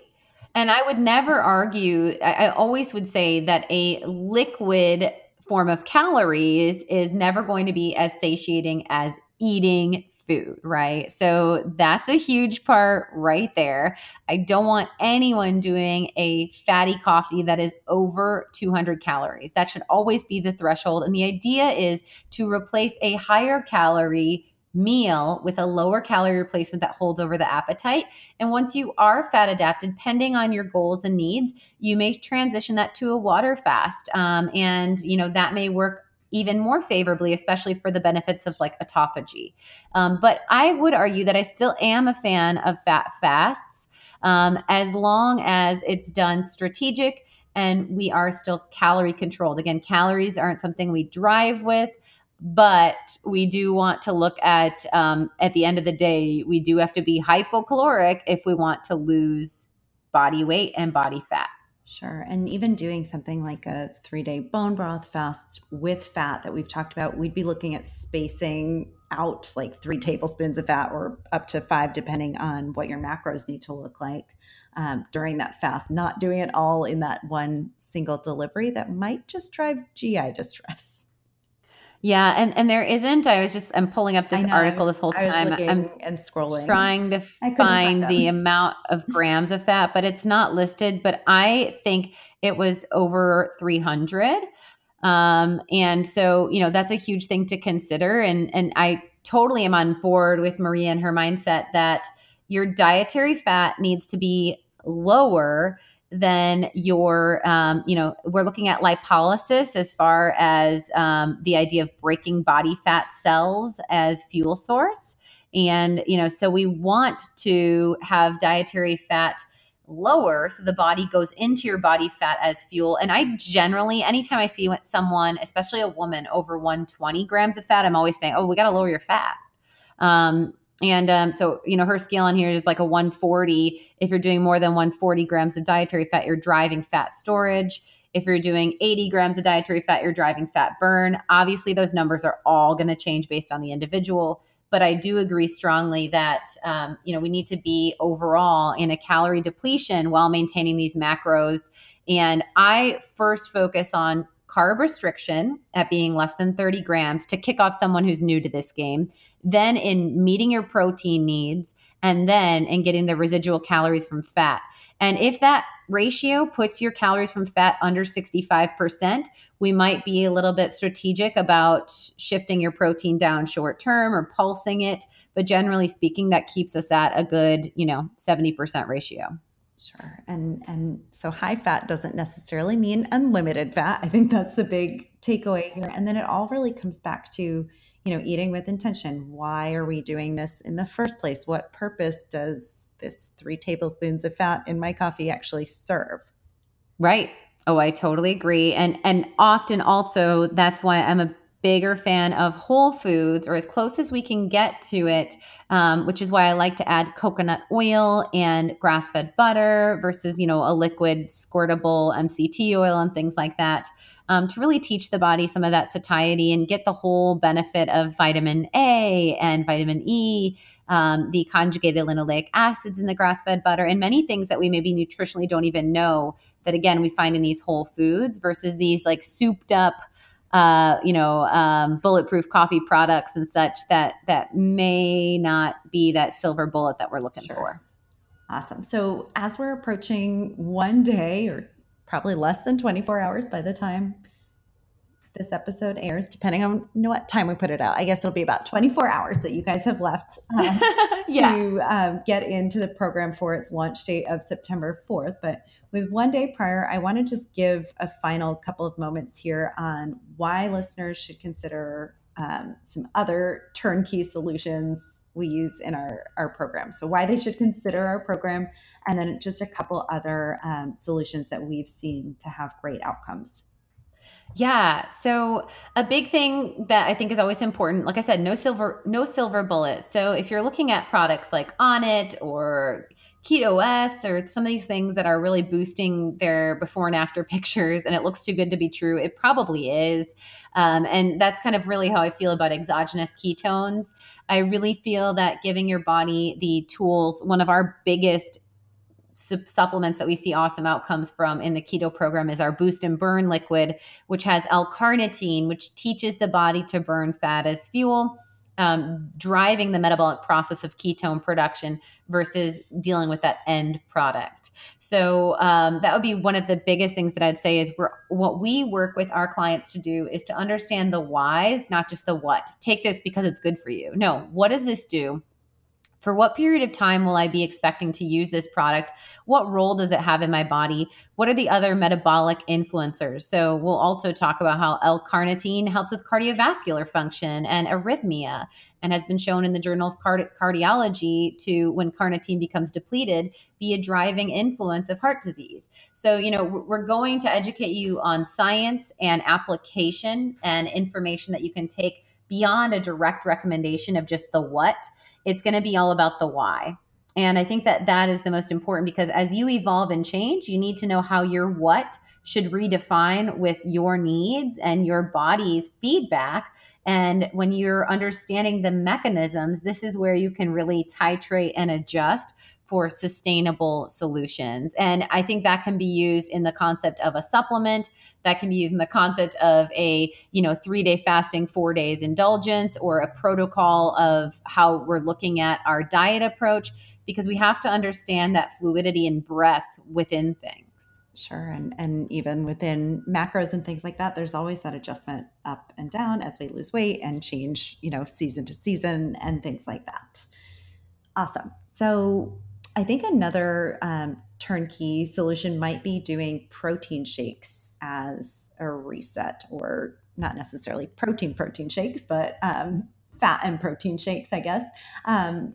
And I would never argue. I always would say that a liquid form of calories is never going to be as satiating as eating food, right? So that's a huge part right there. I don't want anyone doing a fatty coffee that is over 200 calories. That should always be the threshold. And the idea is to replace a higher calorie meal with a lower calorie replacement that holds over the appetite. And once you are fat adapted, depending on your goals and needs, you may transition that to a water fast. And that may work even more favorably, especially for the benefits of like autophagy. But I would argue that I still am a fan of fat fasts, as long as it's done strategic and we are still calorie controlled. Again, calories aren't something we drive with, but we do want to look at the end of the day, we do have to be hypocaloric if we want to lose body weight and body fat. Sure. And even doing something like a 3-day bone broth fast with fat that we've talked about, we'd be looking at spacing out like 3 tablespoons of fat, or up to 5, depending on what your macros need to look like during that fast, not doing it all in that one single delivery that might just drive GI distress. Yeah. And there isn't, I'm pulling up this article this whole time. I'm scrolling, trying to find the amount of grams of fat, but it's not listed, but I think it was over 300. And so, that's a huge thing to consider. And I totally am on board with Maria and her mindset that your dietary fat needs to be lower than your, we're looking at lipolysis as far as the idea of breaking body fat cells as fuel source. And, so we want to have dietary fat lower so the body goes into your body fat as fuel. And I generally, anytime I see someone, especially a woman, over 120 grams of fat, I'm always saying, oh, we got to lower your fat. So her scale on here is like a 140. If you're doing more than 140 grams of dietary fat, you're driving fat storage. If you're doing 80 grams of dietary fat, you're driving fat burn. Obviously, those numbers are all going to change based on the individual. But I do agree strongly that, we need to be overall in a calorie depletion while maintaining these macros. And I first focus on carb restriction at being less than 30 grams to kick off someone who's new to this game, then in meeting your protein needs, and then in getting the residual calories from fat. And if that ratio puts your calories from fat under 65%, we might be a little bit strategic about shifting your protein down short term or pulsing it. But generally speaking, that keeps us at a good, 70% ratio. Sure. And so high fat doesn't necessarily mean unlimited fat. I think that's the big takeaway here. And then it all really comes back to, eating with intention. Why are we doing this in the first place? What purpose does this 3 tablespoons of fat in my coffee actually serve? Right. Oh, I totally agree. And often also, that's why I'm a bigger fan of whole foods, or as close as we can get to it, which is why I like to add coconut oil and grass-fed butter versus, a liquid squirtable MCT oil and things like that, to really teach the body some of that satiety and get the whole benefit of vitamin A and vitamin E, the conjugated linoleic acids in the grass-fed butter, and many things that we maybe nutritionally don't even know that, again, we find in these whole foods versus these like souped up, bulletproof coffee products and such that may not be that silver bullet that we're looking for. Awesome. So as we're approaching one day, or probably less than 24 hours by the time this episode airs, depending on what time we put it out, I guess it'll be about 24 hours that you guys have left to get into the program for its launch date of September 4th. But with one day prior, I want to just give a final couple of moments here on why listeners should consider some other turnkey solutions we use in our program. So why they should consider our program, and then just a couple other solutions that we've seen to have great outcomes. Yeah. So a big thing that I think is always important, like I said, no silver bullet. So if you're looking at products like Onnit or KetoS or some of these things that are really boosting their before and after pictures, and it looks too good to be true, it probably is. And that's kind of really how I feel about exogenous ketones. I really feel that giving your body the tools, one of our biggest supplements that we see awesome outcomes from in the keto program is our Boost and Burn liquid, which has L-carnitine, which teaches the body to burn fat as fuel, driving the metabolic process of ketone production versus dealing with that end product. So that would be one of the biggest things that I'd say is what we work with our clients to do is to understand the whys, not just the what. Take this because it's good for you. No, what does this do? For what period of time will I be expecting to use this product? What role does it have in my body? What are the other metabolic influencers? So we'll also talk about how L-carnitine helps with cardiovascular function and arrhythmia, and has been shown in the Journal of Cardiology to, when carnitine becomes depleted, be a driving influence of heart disease. So, we're going to educate you on science and application and information that you can take beyond a direct recommendation of just the what. It's going to be all about the why. And I think that is the most important, because as you evolve and change, you need to know how your what should redefine with your needs and your body's feedback. And when you're understanding the mechanisms, this is where you can really titrate and adjust for sustainable solutions. And I think that can be used in the concept of a supplement, that can be used in the concept of a 3-day fasting, 4 days indulgence, or a protocol of how we're looking at our diet approach, because we have to understand that fluidity and breadth within things. Sure. And even within macros and things like that, there's always that adjustment up and down as we lose weight and change, season to season and things like that. Awesome. So I think another turnkey solution might be doing protein shakes as a reset, or not necessarily protein shakes, but fat and protein shakes, I guess.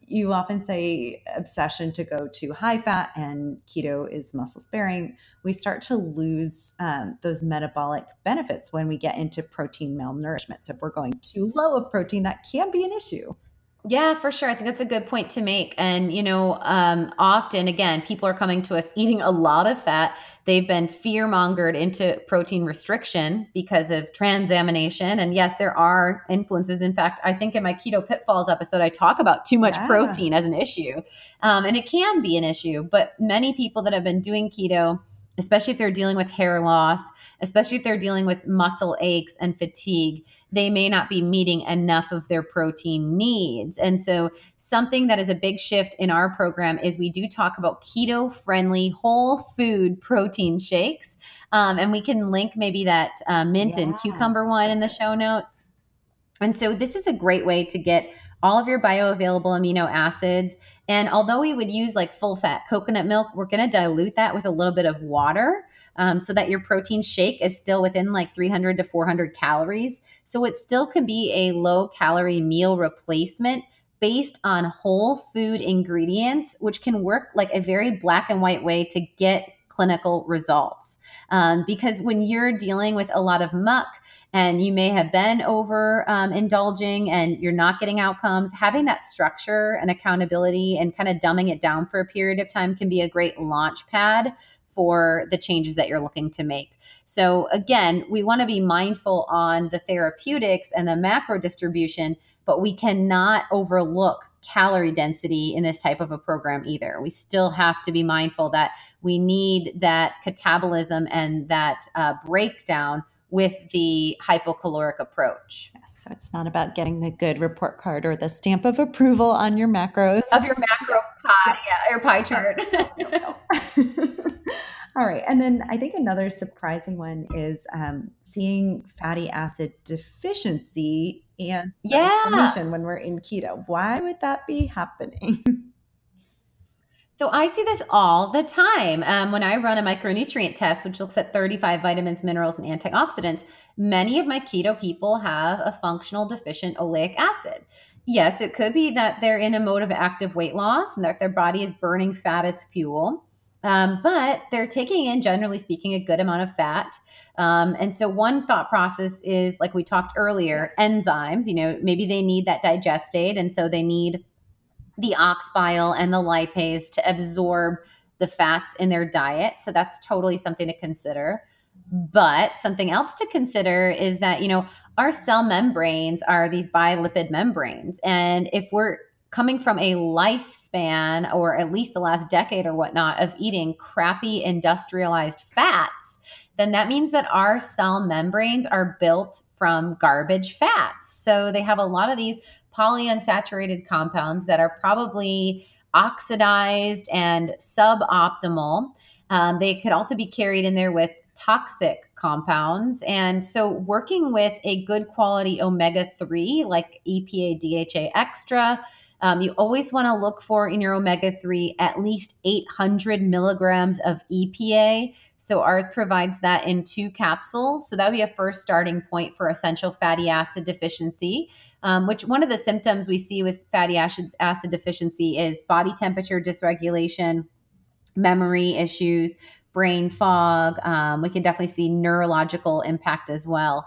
You often say obsession to go to high fat and keto is muscle sparing. We start to lose those metabolic benefits when we get into protein malnourishment. So if we're going too low of protein, that can be an issue. Yeah, for sure. I think that's a good point to make. And, often, again, people are coming to us eating a lot of fat. They've been fear-mongered into protein restriction because of transamination. And yes, there are influences. In fact, I think in my Keto Pitfalls episode, I talk about too much protein as an issue. And it can be an issue. But many people that have been doing keto especially if they're dealing with hair loss, especially if they're dealing with muscle aches and fatigue, they may not be meeting enough of their protein needs. And so something that is a big shift in our program is we do talk about keto-friendly whole food protein shakes. And we can link maybe that mint and cucumber one in the show notes. And so this is a great way to get all of your bioavailable amino acids. And although we would use like full fat coconut milk, we're going to dilute that with a little bit of water so that your protein shake is still within like 300 to 400 calories. So it still can be a low calorie meal replacement based on whole food ingredients, which can work like a very black and white way to get clinical results. Because when you're dealing with a lot of muck, and you may have been over indulging and you're not getting outcomes, having that structure and accountability and kind of dumbing it down for a period of time can be a great launch pad for the changes that you're looking to make. So again, we want to be mindful on the therapeutics and the macro distribution, but we cannot overlook calorie density in this type of a program either. We still have to be mindful that we need that catabolism and that breakdown with the hypocaloric approach. Yes, so it's not about getting the good report card or the stamp of approval on your macros. Of your macro pie, your pie chart. All right, and then I think another surprising one is seeing fatty acid deficiency and inflammation when we're in keto. Why would that be happening? So I see this all the time. When I run a micronutrient test, which looks at 35 vitamins, minerals, and antioxidants, many of my keto people have a functional deficient oleic acid. Yes, it could be that they're in a mode of active weight loss and that their body is burning fat as fuel, but they're taking in, generally speaking, a good amount of fat. And so one thought process is, like we talked earlier, enzymes. You know, maybe they need that digestaid, and so they need the ox bile and the lipase to absorb the fats in their diet. So that's totally something to consider. But something else to consider is that, you know, our cell membranes are these bilipid membranes. And if we're coming from a lifespan or at least the last decade or whatnot of eating crappy industrialized fats, then that means that our cell membranes are built from garbage fats. So they have a lot of these polyunsaturated compounds that are probably oxidized and suboptimal. They could also be carried in there with toxic compounds. And so working with a good quality omega-3 like EPA, DHA extra, you always want to look for in your omega-3 at least 800 milligrams of EPA. So ours provides that in 2 capsules. So that would be a first starting point for essential fatty acid deficiency, which one of the symptoms we see with fatty acid deficiency is body temperature dysregulation, memory issues, brain fog. We can definitely see neurological impact as well.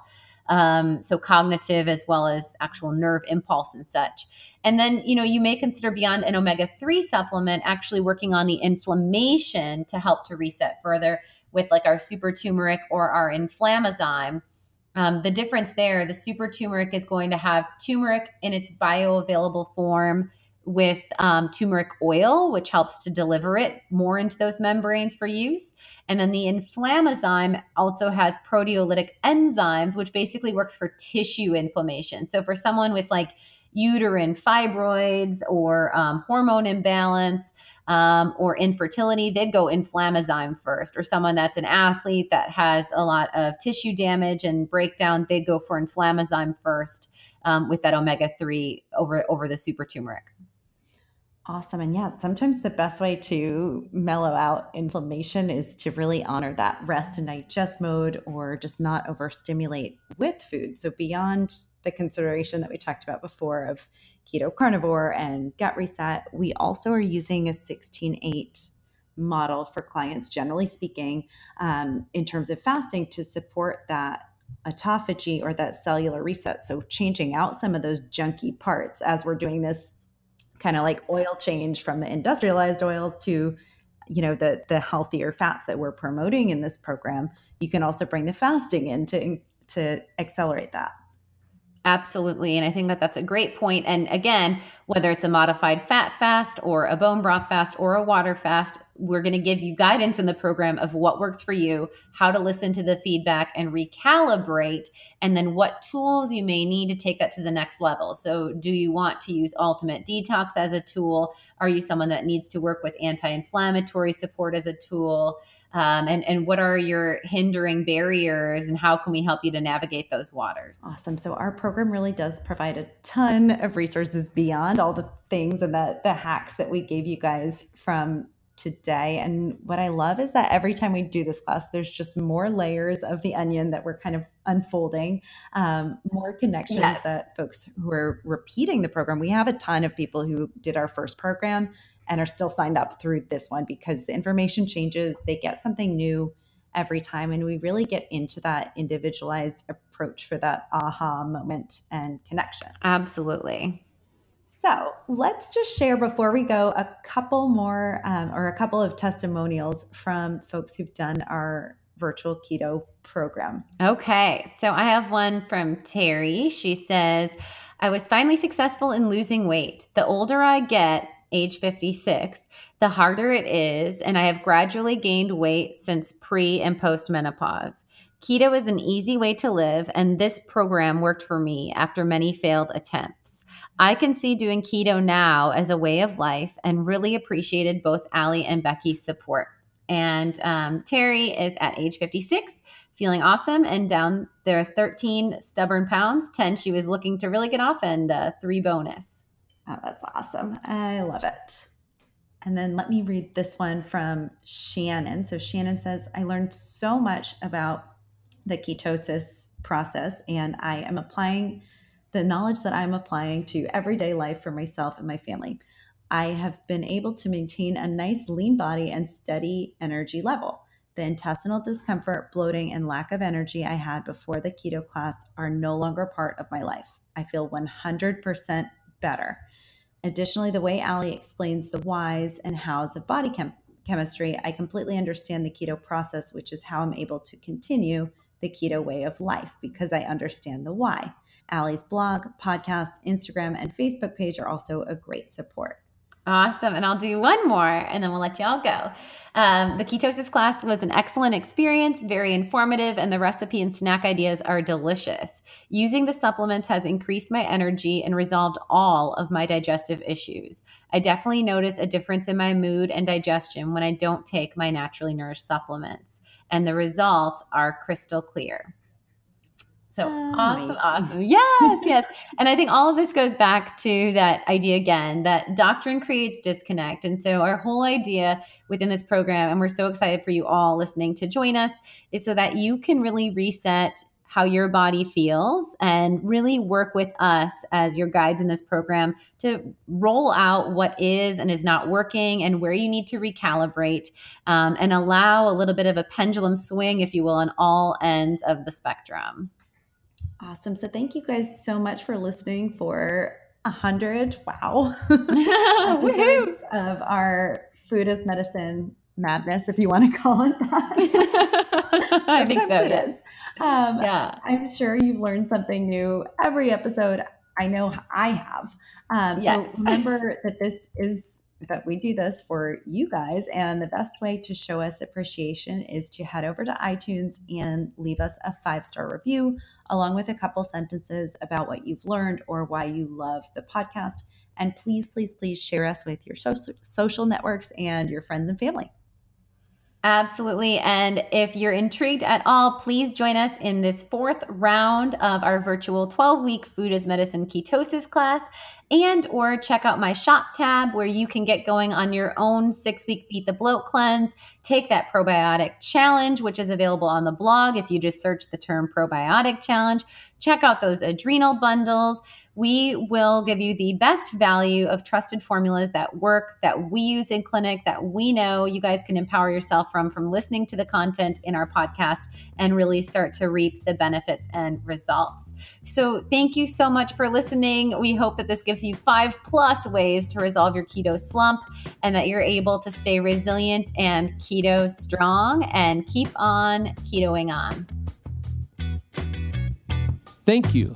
So cognitive as well as actual nerve impulse and such. And then, you know, you may consider beyond an omega-3 supplement, actually working on the inflammation to help to reset further with like our super turmeric or our inflammazyme. The difference there, the super turmeric is going to have turmeric in its bioavailable form with turmeric oil, which helps to deliver it more into those membranes for use. And then the inflammazyme also has proteolytic enzymes, which basically works for tissue inflammation. So for someone with like uterine fibroids or hormone imbalance or infertility, they'd go inflammazyme first. Or someone that's an athlete that has a lot of tissue damage and breakdown, they'd go for inflammazyme first with that omega-3 over the super turmeric. Awesome. And yeah, sometimes the best way to mellow out inflammation is to really honor that rest and digest mode or just not overstimulate with food. So beyond the consideration that we talked about before of keto carnivore and gut reset, we also are using a 16-8 model for clients, generally speaking, in terms of fasting to support that autophagy or that cellular reset. So changing out some of those junky parts as we're doing this kind of like oil change from the industrialized oils to, you know, the healthier fats that we're promoting in this program. You can also bring the fasting in to accelerate that. Absolutely. And I think that that's a great point. And again, whether it's a modified fat fast or a bone broth fast or a water fast. We're going to give you guidance in the program of what works for you, how to listen to the feedback and recalibrate, and then what tools you may need to take that to the next level. So do you want to use Ultimate Detox as a tool? Are you someone that needs to work with anti-inflammatory support as a tool? And what are your hindering barriers and how can we help you to navigate those waters? Awesome. So our program really does provide a ton of resources beyond all the things and the hacks that we gave you guys from today. And what I love is that every time we do this class, there's just more layers of the onion that we're kind of unfolding, more connections that folks who are repeating the program. We have a ton of people who did our first program and are still signed up through this one because the information changes, they get something new every time. And we really get into that individualized approach for that aha moment and connection. Absolutely. So let's just share before we go a couple more or a couple of testimonials from folks who've done our virtual keto program. Okay. So I have one from Terry. She says, I was finally successful in losing weight. The older I get, age 56, the harder it is, and I have gradually gained weight since pre and post menopause. Keto is an easy way to live, and this program worked for me after many failed attempts. I can see doing keto now as a way of life and really appreciated both Ali and Becky's support. And Terry is at age 56, feeling awesome and down there 13 stubborn pounds, 10 she was looking to really get off, and 3 bonus. Oh, that's awesome. I love it. And then let me read this one from Shannon. So Shannon says, I learned so much about the ketosis process, and I am applying the knowledge that I'm applying to everyday life for myself and my family. I have been able to maintain a nice lean body and steady energy level. The intestinal discomfort, bloating, and lack of energy I had before the keto class are no longer part of my life. I feel 100% better. Additionally, the way Ali explains the whys and hows of body chemistry, I completely understand the keto process, which is how I'm able to continue the keto way of life because I understand the why. Ali's blog, podcast, Instagram, and Facebook page are also a great support. Awesome. And I'll do one more and then we'll let y'all go. The ketosis class was an excellent experience, very informative, and the recipe and snack ideas are delicious. Using the supplements has increased my energy and resolved all of my digestive issues. I definitely notice a difference in my mood and digestion when I don't take my Naturally Nourished supplements, and the results are crystal clear. So awesome. Yes. And I think all of this goes back to that idea again, that doctrine creates disconnect. And so our whole idea within this program, and we're so excited for you all listening to join us, is so that you can really reset how your body feels and really work with us as your guides in this program to roll out what is and is not working and where you need to recalibrate, and allow a little bit of a pendulum swing, if you will, on all ends of the spectrum. Awesome. So thank you guys so much for listening for 100. Wow. Of our Food as Medicine madness, if you want to call it that. I think so. It is. Yeah. I'm sure you've learned something new every episode. I know I have. Yes. So remember that that we do this for you guys. And the best way to show us appreciation is to head over to iTunes and leave us a 5-star review along with a couple sentences about what you've learned or why you love the podcast. And please, please, please share us with your social networks and your friends and family. Absolutely. And if you're intrigued at all, please join us in this 4th round of our virtual 12-week Food as Medicine Ketosis class, and or check out my shop tab where you can get going on your own 6-week Beat the Bloat cleanse. Take that probiotic challenge, which is available on the blog if you just search the term probiotic challenge. Check out those adrenal bundles. We will give you the best value of trusted formulas that work, that we use in clinic, that we know you guys can empower yourself from listening to the content in our podcast and really start to reap the benefits and results. So thank you so much for listening. We hope that this gives you 5+ ways to resolve your keto slump and that you're able to stay resilient and keto strong and keep on ketoing on. Thank you